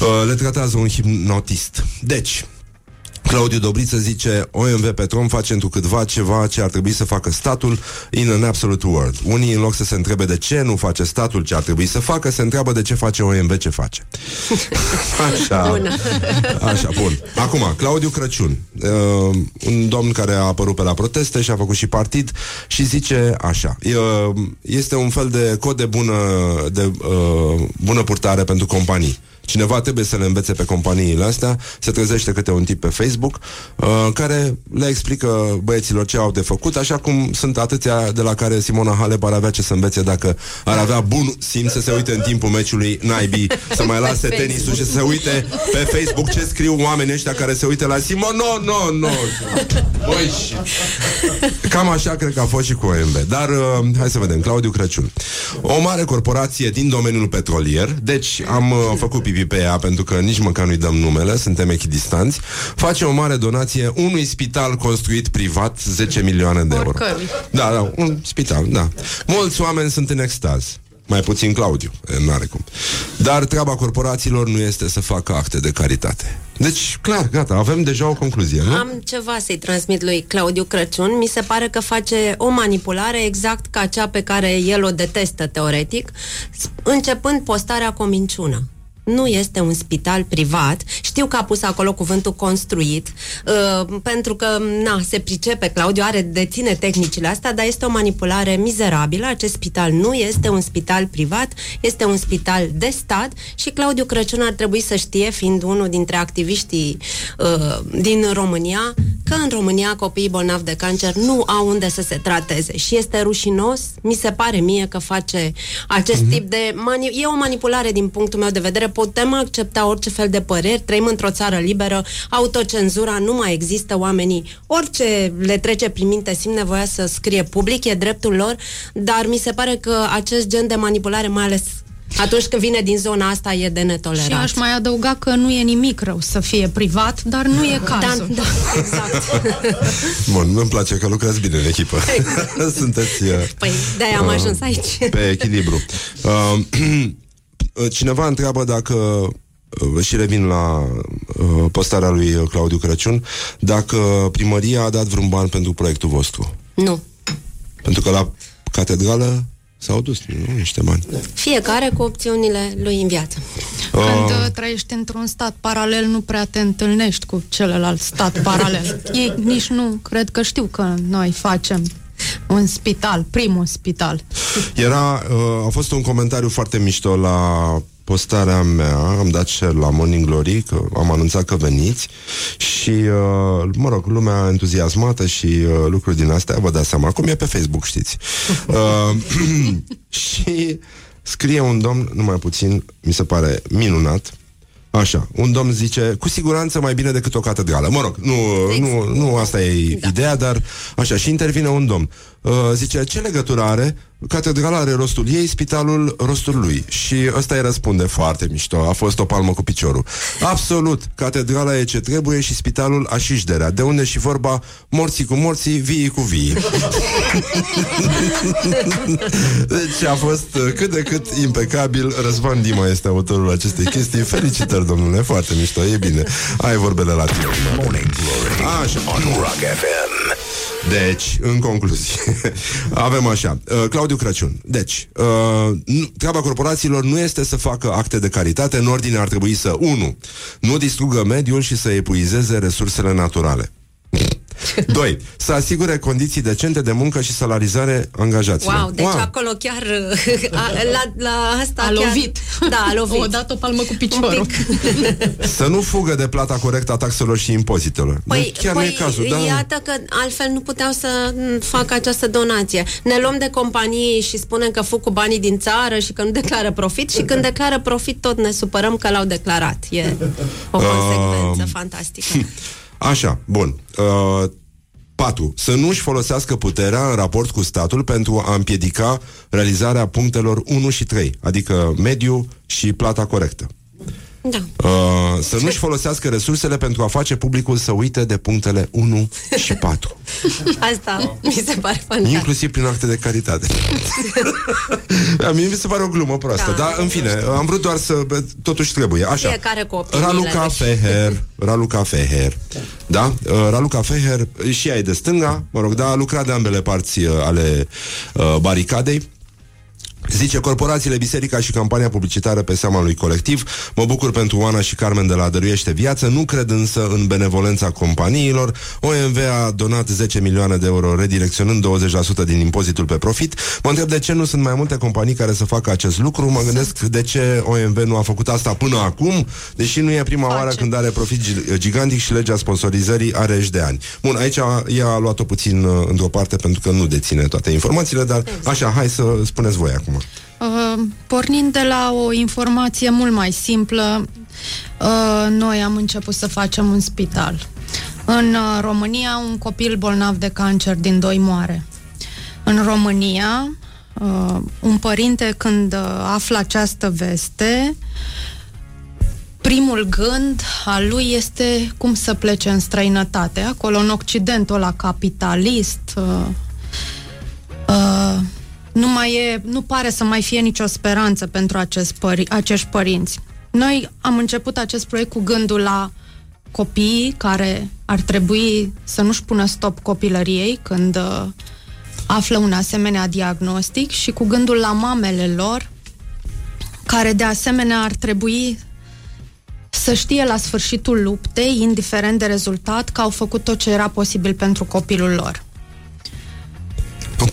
uh, le tratează un hipnotist. Deci, Claudiu Dobriță zice, O M V Petrom face întrucâtva ceva ce ar trebui să facă statul in an absolute world. Unii, în loc să se întrebe de ce nu face statul ce ar trebui să facă, se întreabă de ce face O M V ce face. Așa. Bună. Așa, bun. Acum, Claudiu Crăciun, uh, un domn care a apărut pe la proteste și a făcut și partid, și zice așa, uh, este un fel de cod de bună, de, uh, bună purtare pentru companii. Cineva trebuie să le învețe pe companiile astea. Se trezește câte un tip pe Facebook uh, care le explică băieților ce au de făcut, așa cum sunt atâția de la care Simona Halep ar avea ce să învețe dacă ar avea bun simț să se uite în timpul meciului naibii, să mai lase tenisul și să se uite pe Facebook ce scriu oamenii ăștia care se uită la Simona. No, no, no. Băi, și... Cam așa cred că a fost și cu O M V. Dar uh, hai să vedem, Claudiu Crăciun. O mare corporație din domeniul petrolier. Deci am uh, făcut pipi pe ea, pentru că nici măcar nu-i dăm numele, suntem echidistanți. Face o mare donație unui spital construit privat, zece milioane de euro. Da, da, un spital, da. Mulți oameni sunt în extaz. Mai puțin Claudiu, n-are cum. Dar treaba corporațiilor nu este să facă acte de caritate. Deci, clar, gata, avem deja o concluzie, nu? Am ceva să-i transmit lui Claudiu Crăciun. Mi se pare că face o manipulare exact ca cea pe care el o detestă teoretic, începând postarea cu o minciună. Nu este un spital privat. Știu că a pus acolo cuvântul construit, uh, pentru că, na, se pricepe Claudiu, are, deține tehnicile astea, dar este o manipulare mizerabilă. Acest spital nu este un spital privat, este un spital de stat și Claudiu Crăciun ar trebui să știe, fiind unul dintre activiștii uh, din România, că în România copiii bolnavi de cancer nu au unde să se trateze și este rușinos, mi se pare mie, că face acest mm-hmm. tip de... Mani- e o manipulare din punctul meu de vedere. Putem accepta orice fel de păreri, trăim într-o țară liberă, autocenzura nu mai există, oamenii orice le trece prin minte simt nevoia să scrie public, e dreptul lor, dar mi se pare că acest gen de manipulare, mai ales atunci când vine din zona asta, e de netolerat. Și aș mai adăuga că nu e nimic rău să fie privat, dar nu e cazul. Da, da, exact. Bun, nu-mi place că lucrați bine în echipă. Exact. Sunteți... Păi, de-aia am uh, ajuns aici. Pe echilibru. Uh, Cineva întreabă dacă, și revin la postarea lui Claudiu Crăciun, dacă primăria a dat vreun ban pentru proiectul vostru. Nu. Pentru că la catedrală s-au dus, nu, niște bani. Fiecare cu opțiunile lui în viață. Când uh... trăiești într-un stat paralel, nu prea te întâlnești cu celălalt stat paralel. Ei nici nu cred că știu că noi facem un spital, primul spital. Era, uh, a fost un comentariu foarte mișto la postarea mea, am dat share la Morning Glory, că am anunțat că veniți și, uh, mă rog, lumea entuziasmată și uh, lucruri din astea, vă dați seama, acum e pe Facebook, știți. Uh, și scrie un domn, numai puțin, mi se pare minunat. Așa, un domn zice, cu siguranță mai bine decât o catedrală. Mă rog, nu, nu, nu asta e da. ideea, dar așa, și intervine un domn. Uh, zice, ce legătură are? Catedrala are rostul ei, spitalul rostul lui. Și ăsta îi răspunde foarte mișto, a fost o palmă cu piciorul. Absolut, catedrala e ce trebuie și spitalul așișderea. De unde și vorba, morții cu morții, vii cu vii. Deci a fost cât de cât impecabil. Răzvan Dima este autorul acestei chestii. Felicitări, domnule, foarte mișto, e bine. Ai vorbele la tine. Morning Glory așa. On Rock F M. Deci, în concluzie, avem așa, uh, Claudiu Crăciun. Deci, uh, treaba corporațiilor nu este să facă acte de caritate. În ordine ar trebui să, unu, nu distrugă mediul și să epuizeze resursele naturale. Doi, să asigure condiții decente de muncă și salarizare angajaților. Wow, deci wow. acolo chiar a, la, la asta a chiar, lovit. Da, a lovit. O dat o palmă cu piciorul. Să nu fugă de plata corectă a taxelor și impozitelor. Păi, chiar păi nu e cazul, da? Iată că altfel nu puteau să facă această donație. Ne luăm de companii și spunem că fug cu banii din țară și că nu declară profit și când declară profit tot ne supărăm că l-au declarat. E o consecvență uh... fantastică. Așa, bun. Uh, patru. Să nu-și folosească puterea în raport cu statul pentru a împiedica realizarea punctelor unu și trei, adică mediu și plata corectă. Da. Uh, să nu-și folosească resursele pentru a face publicul să uite de punctele unu și patru. Asta mi se pare fantastic. Inclusiv prin acte de caritate. A mie mi se pare o glumă proastă, da, dar în fine, am vrut doar să... Totuși trebuie, așa. Raluca Feher, Raluca Feher, da? Uh, Raluca Feher, și ea e de stânga, mă rog, dar a lucrat de ambele părți ale uh, baricadei. Zice, corporațiile, biserica și campania publicitară pe seama lui colectiv. Mă bucur pentru Oana și Carmen de la Dăruiește Viață. Nu cred însă în benevolența companiilor. O M V a donat zece milioane de euro, redirecționând douăzeci la sută din impozitul pe profit. Mă întreb de ce nu sunt mai multe companii care să facă acest lucru. Mă gândesc de ce O M V nu a făcut asta până acum, deși nu e prima oară când are profit gigantic și legea sponsorizării are și de ani. Bun, aici ea a luat-o puțin într-o parte pentru că nu deține toate informațiile, dar așa, hai să spuneți voi acum. Uh, pornind de la o informație mult mai simplă, uh, noi am început să facem un spital. În uh, România, un copil bolnav de cancer din doi moare. În România, uh, un părinte când uh, află această veste, primul gând al lui este cum să plece în străinătate. Acolo, în Occidentul ăla capitalist, uh, uh, Nu, mai e, nu pare să mai fie nicio speranță pentru acest pări, acești părinți. Noi am început acest proiect cu gândul la copiii care ar trebui să nu-și pună stop copilăriei când uh, află un asemenea diagnostic și cu gândul la mamele lor, care de asemenea ar trebui să știe la sfârșitul luptei, indiferent de rezultat, că au făcut tot ce era posibil pentru copilul lor.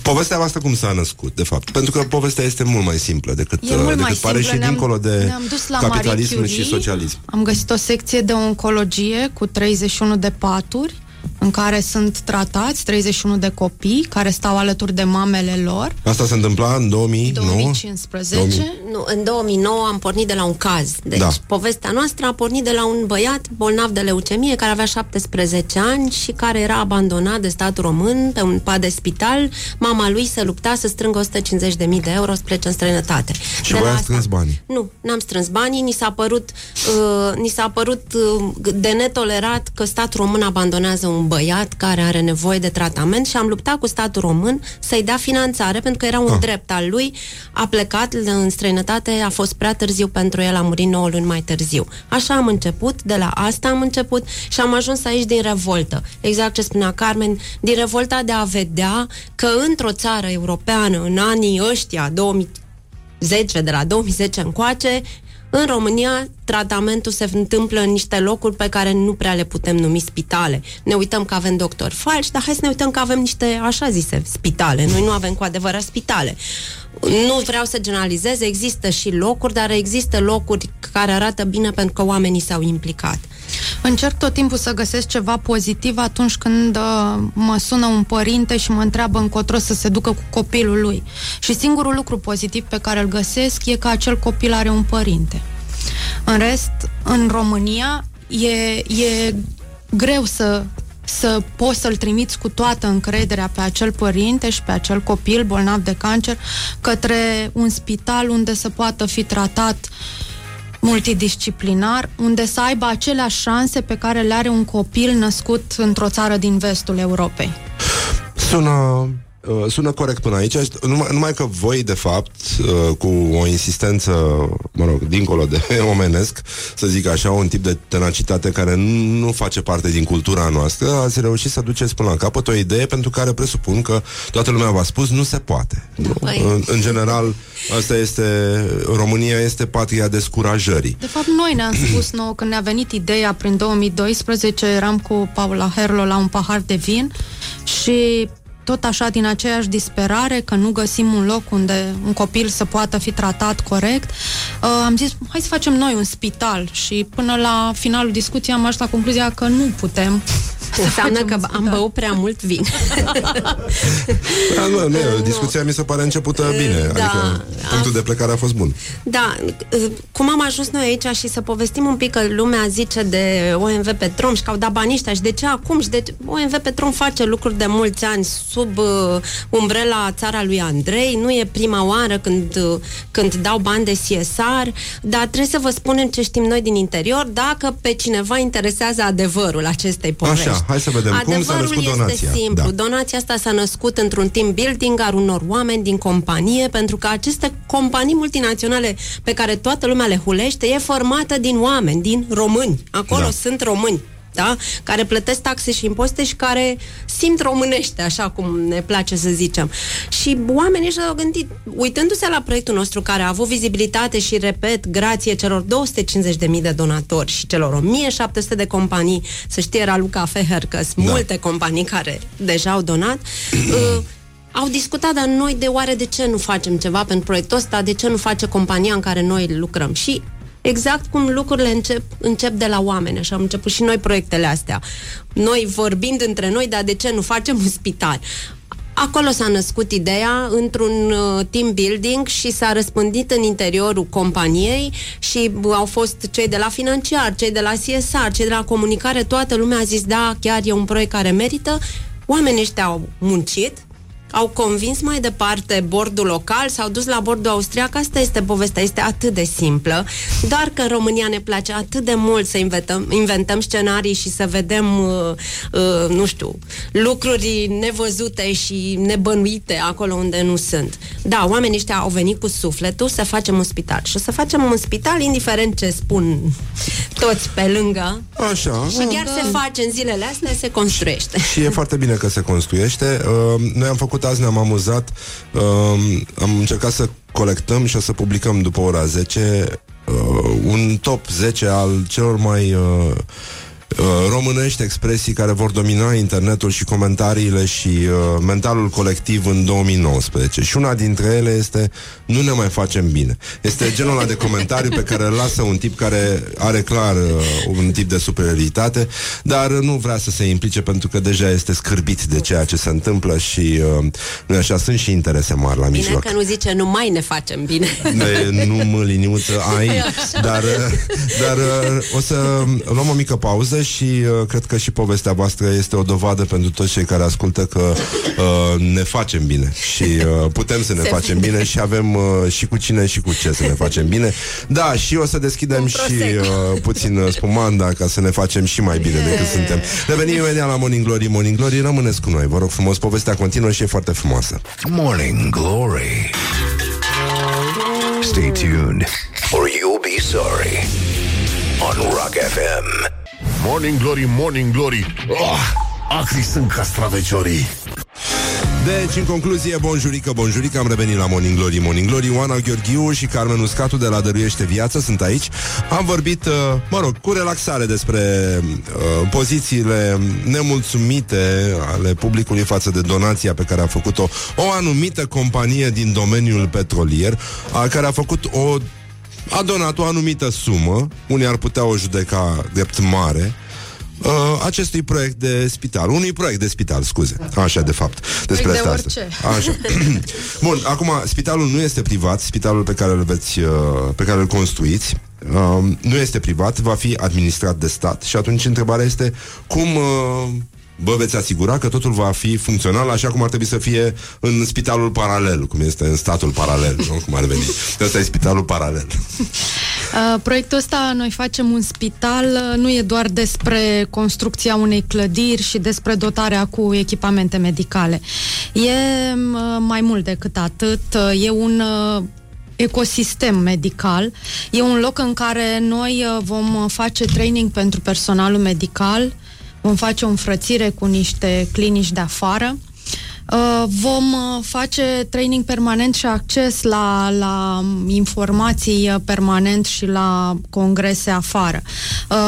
Povestea asta cum s-a născut, de fapt? Pentru că povestea este mult mai simplă decât, mult decât mai pare simplă. Și dincolo de capitalism și socialism. Am găsit o secție de oncologie cu treizeci și unu de paturi în care sunt tratați treizeci și unu de copii care stau alături de mamele lor. Asta se întâmpla în două mii nouă? două mii cincisprezece? două mii. Nu, în două mii nouă am pornit de la un caz. Deci da. Povestea noastră a pornit de la un băiat bolnav de leucemie care avea șaptesprezece ani și care era abandonat de statul român pe un pat de spital. Mama lui se lupta să strângă o sută cincizeci de mii de euro să plece în străinătate. Și voi ați strâns banii? Nu, n-am strâns banii. Ni s-a părut, uh, ni s-a părut uh, de netolerat că statul român abandonează un băiat care are nevoie de tratament și am luptat cu statul român să-i dea finanțare pentru că era un ah. drept al lui. A plecat în străinătate, a fost prea târziu pentru el, a murit nouă luni mai târziu. Așa am început, de la asta am început și am ajuns aici din revoltă. Exact ce spunea Carmen, din revolta de a vedea că într-o țară europeană, în anii ăștia, două mii zece, de la două mii zece încoace, în România, tratamentul se întâmplă în niște locuri pe care nu prea le putem numi spitale. Ne uităm că avem doctori falși, dar hai să ne uităm că avem niște, așa zise, spitale. Noi nu avem cu adevărat spitale. Nu vreau să generalizez, există și locuri, dar există locuri care arată bine pentru că oamenii s-au implicat. Încerc tot timpul să găsesc ceva pozitiv atunci când uh, mă sună un părinte și mă întreabă încotro să se ducă cu copilul lui. Și singurul lucru pozitiv pe care îl găsesc e că acel copil are un părinte. În rest, în România e, e greu să, să poți să-l trimiți cu toată încrederea pe acel părinte și pe acel copil bolnav de cancer către un spital unde să poată fi tratat multidisciplinar, unde să aibă aceleași șanse pe care le are un copil născut într-o țară din vestul Europei. Sună, sună corect până aici, numai, numai că voi, de fapt, cu o insistență, mă rog, dincolo de omenesc, să zic așa, un tip de tenacitate care nu face parte din cultura noastră, ați reușit să duceți până la capăt o idee pentru care presupun că toată lumea v-a spus nu se poate. Nu? În, în general, asta este, România este patria descurajării. De fapt, noi ne-am spus nouă, când ne-a venit ideea prin două mii doisprezece, eram cu Paula Herlo la un pahar de vin și tot așa, din aceeași disperare, că nu găsim un loc unde un copil să poată fi tratat corect, uh, am zis, hai să facem noi un spital. Și până la finalul discuției am ajuns la concluzia că nu putem. Înseamnă că am băut prea mult vin. Da, nu, nu, discuția mi se pare începută bine. Da, adică punctul a... de plecare a fost bun. Da, cum am ajuns noi aici și să povestim un pic că lumea zice de O M V Petrom și că au dat banii ăștia și de ce acum și de ce... O M V Petrom face lucruri de mulți ani sub uh, umbrela Țara lui Andrei. Nu e prima oară când, uh, când dau bani de C S R, dar trebuie să vă spunem ce știm noi din interior dacă pe cineva interesează adevărul acestei povești. Așa. Hai să vedem. Adevărul cum s-a născut donația. Este simplu. Da. Donația asta s-a născut într-un team building al unor oameni din companie, pentru că aceste companii multinaționale pe care toată lumea le hulește e formată din oameni, din români. Acolo da. Sunt români. da? Care plătesc taxe și impozite și care simt românește, așa cum ne place să zicem. Și oamenii și-au gândit, uitându-se la proiectul nostru care a avut vizibilitate și, repet, grație celor două sute cincizeci de mii de donatori și celor o mie șapte sute de companii, să știe Raluca Feher că sunt da. multe companii care deja au donat, uh, au discutat, dar noi de oare de ce nu facem ceva pentru proiectul ăsta, de ce nu face compania în care noi lucrăm? Și exact cum lucrurile încep, încep de la oameni, așa am început și noi proiectele astea. Noi vorbind între noi, dar de ce nu facem un spital? Acolo s-a născut ideea într-un team building și s-a răspândit în interiorul companiei și au fost cei de la financiar, cei de la C S R, cei de la comunicare, toată lumea a zis, da, chiar e un proiect care merită. Oamenii ăștia au muncit, au convins mai departe bordul local, s-au dus la bordul austriac. Asta este povestea, este atât de simplă, doar că în România ne place atât de mult să inventăm, inventăm scenarii și să vedem, uh, uh, nu știu, lucruri nevăzute și nebănuite acolo unde nu sunt. Da, oamenii ăștia au venit cu sufletul să facem un spital. Și o să facem un spital, indiferent ce spun toți pe lângă. Așa. Și chiar da. se face în zilele astea, se construiește. Și, și e foarte bine că se construiește. Uh, noi am făcut azi, ne-am amuzat, uh, am încercat să colectăm și o să publicăm după ora zece uh, un top zece al celor mai uh, uh, românești expresii care vor domina internetul și comentariile și uh, mentalul colectiv în două mii nouăsprezece. Și una dintre ele este nu ne mai facem bine. Este genul ăla de comentariu pe care îl lasă un tip care are clar uh, un tip de superioritate, dar nu vrea să se implice pentru că deja este scârbit de ceea ce se întâmplă și uh, nu așa, sunt și interese mari la mijloc. Bine că nu zice nu mai ne facem bine. De, nu mă liniuță ai, dar, dar uh, o să luăm o mică pauză și uh, cred că și povestea voastră este o dovadă pentru toți cei care ascultă că uh, ne facem bine și uh, putem să ne se facem bine, bine și avem uh, și cu cine și cu ce să ne facem bine. Da, și o să deschidem și uh, puțin spumanda ca să ne facem și mai bine decât suntem. Revenim imediat la Morning Glory. Morning Glory, rămâneți cu noi, vă rog frumos, povestea continuă și e foarte frumoasă. Morning Glory. Stay tuned or you'll be sorry on Rock F M. Morning Glory, Morning Glory, oh, acri sunt castraveciorii. Deci, în concluzie, bonjurică, bonjurică, am revenit la Morning Glory, Morning Glory. Oana Gheorghiu și Carmen Uscatu de la Dăruiește Viață sunt aici. Am vorbit, mă rog, cu relaxare despre uh, pozițiile nemulțumite ale publicului față de donația pe care a făcut-o o anumită companie din domeniul petrolier, a, care a făcut o... a donat o anumită sumă, unii ar putea o judeca drept mare, Uh, acestui proiect de spital, unui proiect de spital, scuze, așa de fapt, despre de asta, orice. Așa. Bun, acum, spitalul nu este privat, spitalul pe care îl veți, uh, pe care îl construiți, uh, nu este privat, va fi administrat de stat și atunci întrebarea este cum uh, vă veți asigura că totul va fi funcțional așa cum ar trebui să fie în spitalul paralel, cum este în statul paralel, nu? Cum ar veni. Ăsta e spitalul paralel. Uh, proiectul ăsta, noi facem un spital, nu e doar despre construcția unei clădiri și despre dotarea cu echipamente medicale. E uh, mai mult decât atât, uh, e un... Uh, ecosistem medical. E un loc în care noi vom face training pentru personalul medical, vom face o înfrățire cu niște clinici de afară, vom face training permanent și acces la, la informații permanent și la congrese afară.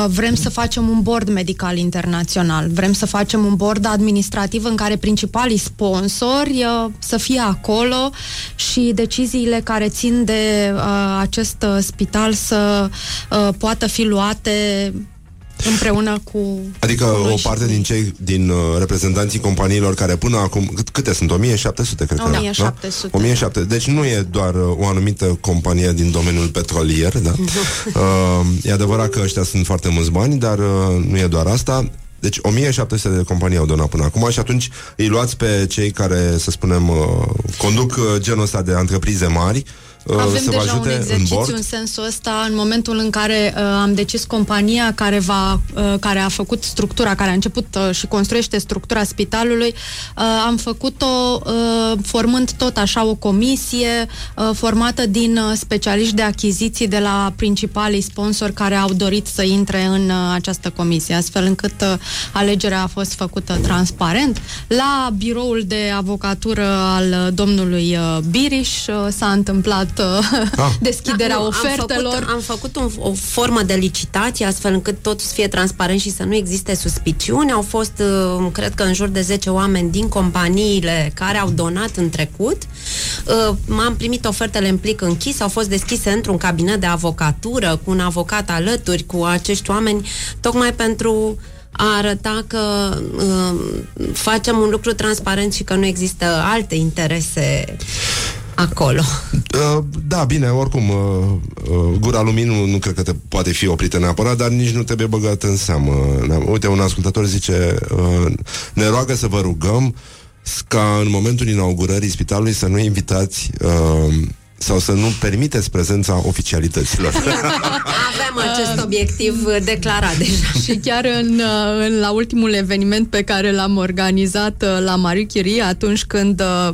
Vrem să facem un board medical internațional, vrem să facem un board administrativ în care principalii sponsori să fie acolo și deciziile care țin de acest spital să poată fi luate împreună cu... Adică o parte din cei, din uh, reprezentanții companiilor care până acum... Cât, câte sunt? o mie șapte sute, cred că era, o mie șapte sute. o mie șapte sute. Deci nu e doar uh, o anumită companie din domeniul petrolier, da? uh, e adevărat că ăștia sunt foarte mulți bani, dar uh, nu e doar asta. Deci o mie șapte sute de companii au donat până acum și atunci îi luați pe cei care, să spunem, uh, conduc uh, genul ăsta de întreprize mari Avem să vă ajute un exercițiu în, în sensul ăsta, în momentul în care uh, am decis compania care, va, uh, care a făcut structura, care a început uh, și construiește structura spitalului, uh, am făcut-o uh, formând tot așa o comisie uh, formată din uh, specialiști de achiziții de la principalii sponsori care au dorit să intre în uh, această comisie, astfel încât uh, alegerea a fost făcută transparent. La biroul de avocatură al uh, domnului uh, Biriș uh, s-a întâmplat deschiderea da, nu, ofertelor. Am făcut, am făcut un, o formă de licitație astfel încât tot să fie transparent și să nu existe suspiciuni. Au fost, cred că, în jur de zece oameni din companiile care au donat în trecut. M-am primit ofertele în plic închis, au fost deschise într-un cabinet de avocatură cu un avocat alături cu acești oameni, tocmai pentru a arăta că uh, facem un lucru transparent și că nu există alte interese acolo. Da, bine, oricum gura luminii nu cred că te poate fi oprită neapărat, dar nici nu trebuie băgat în seamă. Uite, un ascultător zice: ne roagă să vă rugăm ca în momentul inaugurării spitalului să nu invitați sau să nu permiteți prezența oficialităților. Avem acest obiectiv declarat deja. Și chiar în, în, la ultimul eveniment pe care l-am organizat la Marie Curie, atunci când uh,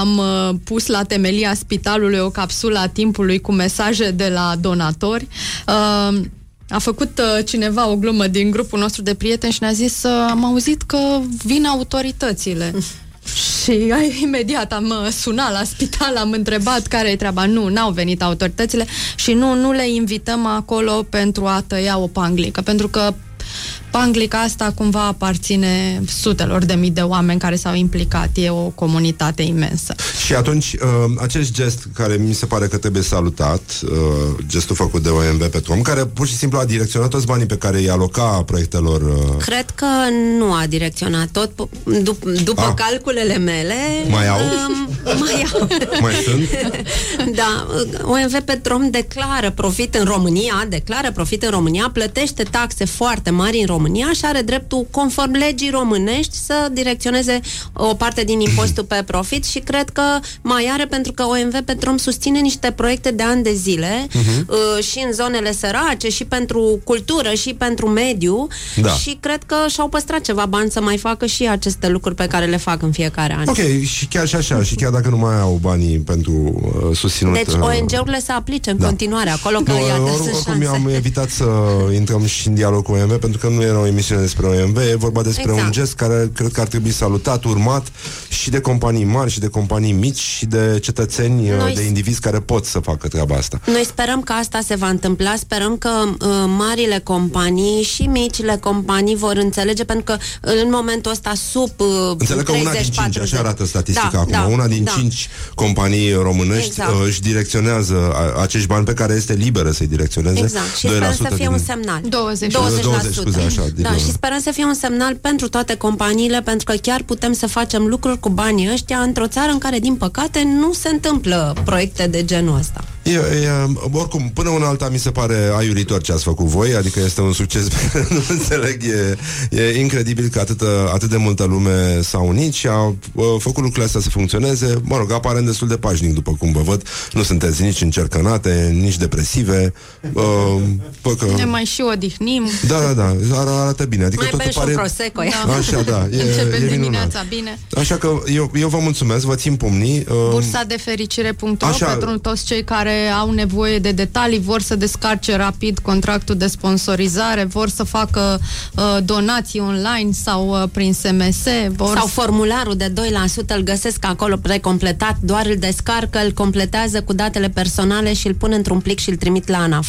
am pus la temelia spitalului o capsulă a timpului cu mesaje de la donatori, uh, a făcut uh, cineva o glumă din grupul nostru de prieteni și ne-a zis uh, am auzit că vin autoritățile. Și imediat am sunat la spital, am întrebat care-i treaba. Nu, n-au venit autoritățile și nu, nu le invităm acolo pentru a tăia o panglică, pentru că panglica asta cumva aparține sutelor de mii de oameni care s-au implicat. E o comunitate imensă. Și atunci, acest gest care mi se pare că trebuie salutat, gestul făcut de O M V Petrom, care pur și simplu a direcționat toți banii pe care îi aloca proiectelor... Cred că nu a direcționat tot. Dup- după a. calculele mele... Mai au? Uh, mai au. Mai sunt? Da. O M V Petrom declară profit în România, declară profit în România, plătește taxe foarte mari în România și are dreptul, conform legii românești, să direcționeze o parte din impozitul pe profit și cred că mai are, pentru că O M V Petrom susține niște proiecte de ani de zile uh-huh. și în zonele sărace, și pentru cultură, și pentru mediu, da. Și cred că și-au păstrat ceva bani să mai facă și aceste lucruri pe care le fac în fiecare an. Ok, și chiar și așa, și chiar dacă nu mai au banii pentru uh, susținut... Deci O N G-urile se aplice în da. continuare, acolo că iată or, sunt oricum șanse. Am evitat să intrăm și în dialog cu O M V, pentru că nu era o emisiune despre O M V, e vorba despre exact. un gest care cred că ar trebui salutat, urmat și de companii mari, și de companii mici, și de cetățeni, noi, de indivizi care pot să facă treaba asta. Noi sperăm că asta se va întâmpla, sperăm că uh, marile companii și micile companii vor înțelege, pentru că în momentul ăsta sub uh, înțeleg că una din cinci, așa arată statistica da, acum, da, una din da. cinci companii românești exact. uh, își direcționează acești bani pe care este liberă să-i direcționeze. Exact, și sperăm să fie din... un semnal. douăzeci la sută. douăzeci la sută. Așa, da, și sperăm să fie un semnal pentru toate companiile, pentru că chiar putem să facem lucruri cu banii ăștia într-o țară în care, din păcate, nu se întâmplă proiecte de genul ăsta. E, e, oricum, până una alta mi se pare aiuritor ce ați făcut voi, adică este un succes, nu înțeleg, e, e incredibil că atâtă, atât de multă lume s-a unit și a făcut lucrurile astea să funcționeze, mă rog, aparent destul de pașnic, după cum vă văd, nu sunteți nici încercănate, nici depresive, uh, că... ne mai și odihnim. Da, da, da. Ar, arată bine. Adică mai bem pare... și un prosecco. Da. Așa, da. E, începem e dimineața bine. Așa că eu, eu vă mulțumesc, vă țin pumnii. Uh... Bursa de fericire punct ro Așa... pentru toți cei care au nevoie de detalii, vor să descarce rapid contractul de sponsorizare, vor să facă uh, donații online sau uh, prin S M S. Vor... Sau formularul de doi la sută îl găsesc acolo precompletat, doar îl descarcă, îl completează cu datele personale și îl pun într-un plic și îl trimit la ANAF.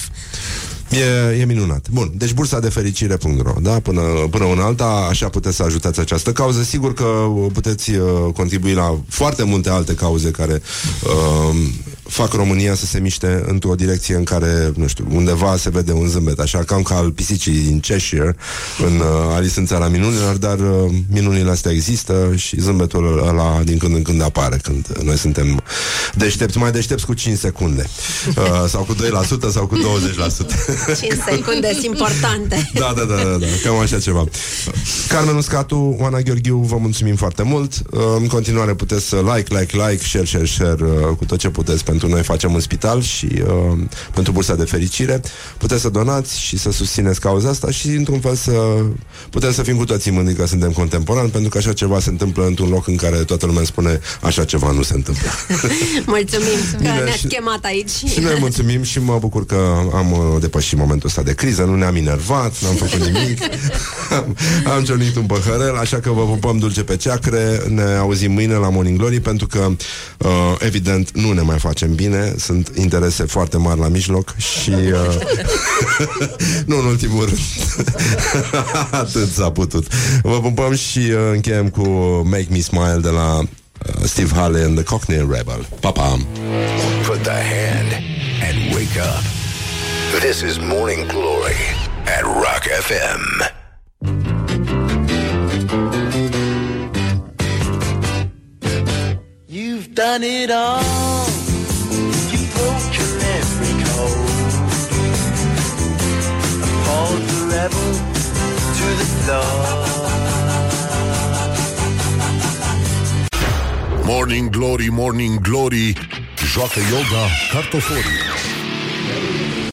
E, e minunat. Bun, deci bursa de fericire punct ro, da? Până, până în alta, așa puteți să ajutați această cauză. Sigur că puteți uh, contribui la foarte multe alte cauze care uh, fac România să se miște într-o direcție în care, nu știu, undeva se vede un zâmbet, așa, cam ca al pisicii din Cheshire, în uh, Alice în țara minunilor, dar uh, minunile astea există și zâmbetul ăla din când în când apare, când noi suntem deștepți, mai deștepți cu cinci secunde. Uh, sau cu doi la sută sau cu douăzeci la sută. cinci secunde sunt importante. Da, da, da, da, da, cam așa ceva. Carmen Uscatu, Oana Gheorghiu, vă mulțumim foarte mult. Uh, în continuare puteți să like, like, like, share, share, share uh, cu tot ce puteți, pentru pentru Noi Facem în Spital și uh, pentru Bursa de Fericire. Puteți să donați și să susțineți cauza asta și, într-un fel, să putem să fim cu toții mândri că suntem contemporani, pentru că așa ceva se întâmplă într-un loc în care toată lumea spune așa ceva nu se întâmplă. Mulțumim că ne-ați chemat aici. Și noi mulțumim și mă bucur că am depășit momentul ăsta de criză, nu ne-am enervat, n-am făcut nimic, am, am cionit un păhărel, așa că vă pupăm dulce pe ceacre, ne auzim mâine la Morning Glory, pentru că uh, evident nu ne mai facem bine, sunt interese foarte mari la mijloc și uh, nu în ultimul rând atât s-a putut. Vă pupăm și uh, încheiem cu Make Me Smile de la uh, Steve Harley and the Cockney Rebel. Pa, pa! Put the hand and wake up. This is Morning Glory at Rock F M. You've done it all. You've broken every code. Appalled the rebel to the dawn. Morning Glory, Morning Glory. Joacă yoga cartoforii.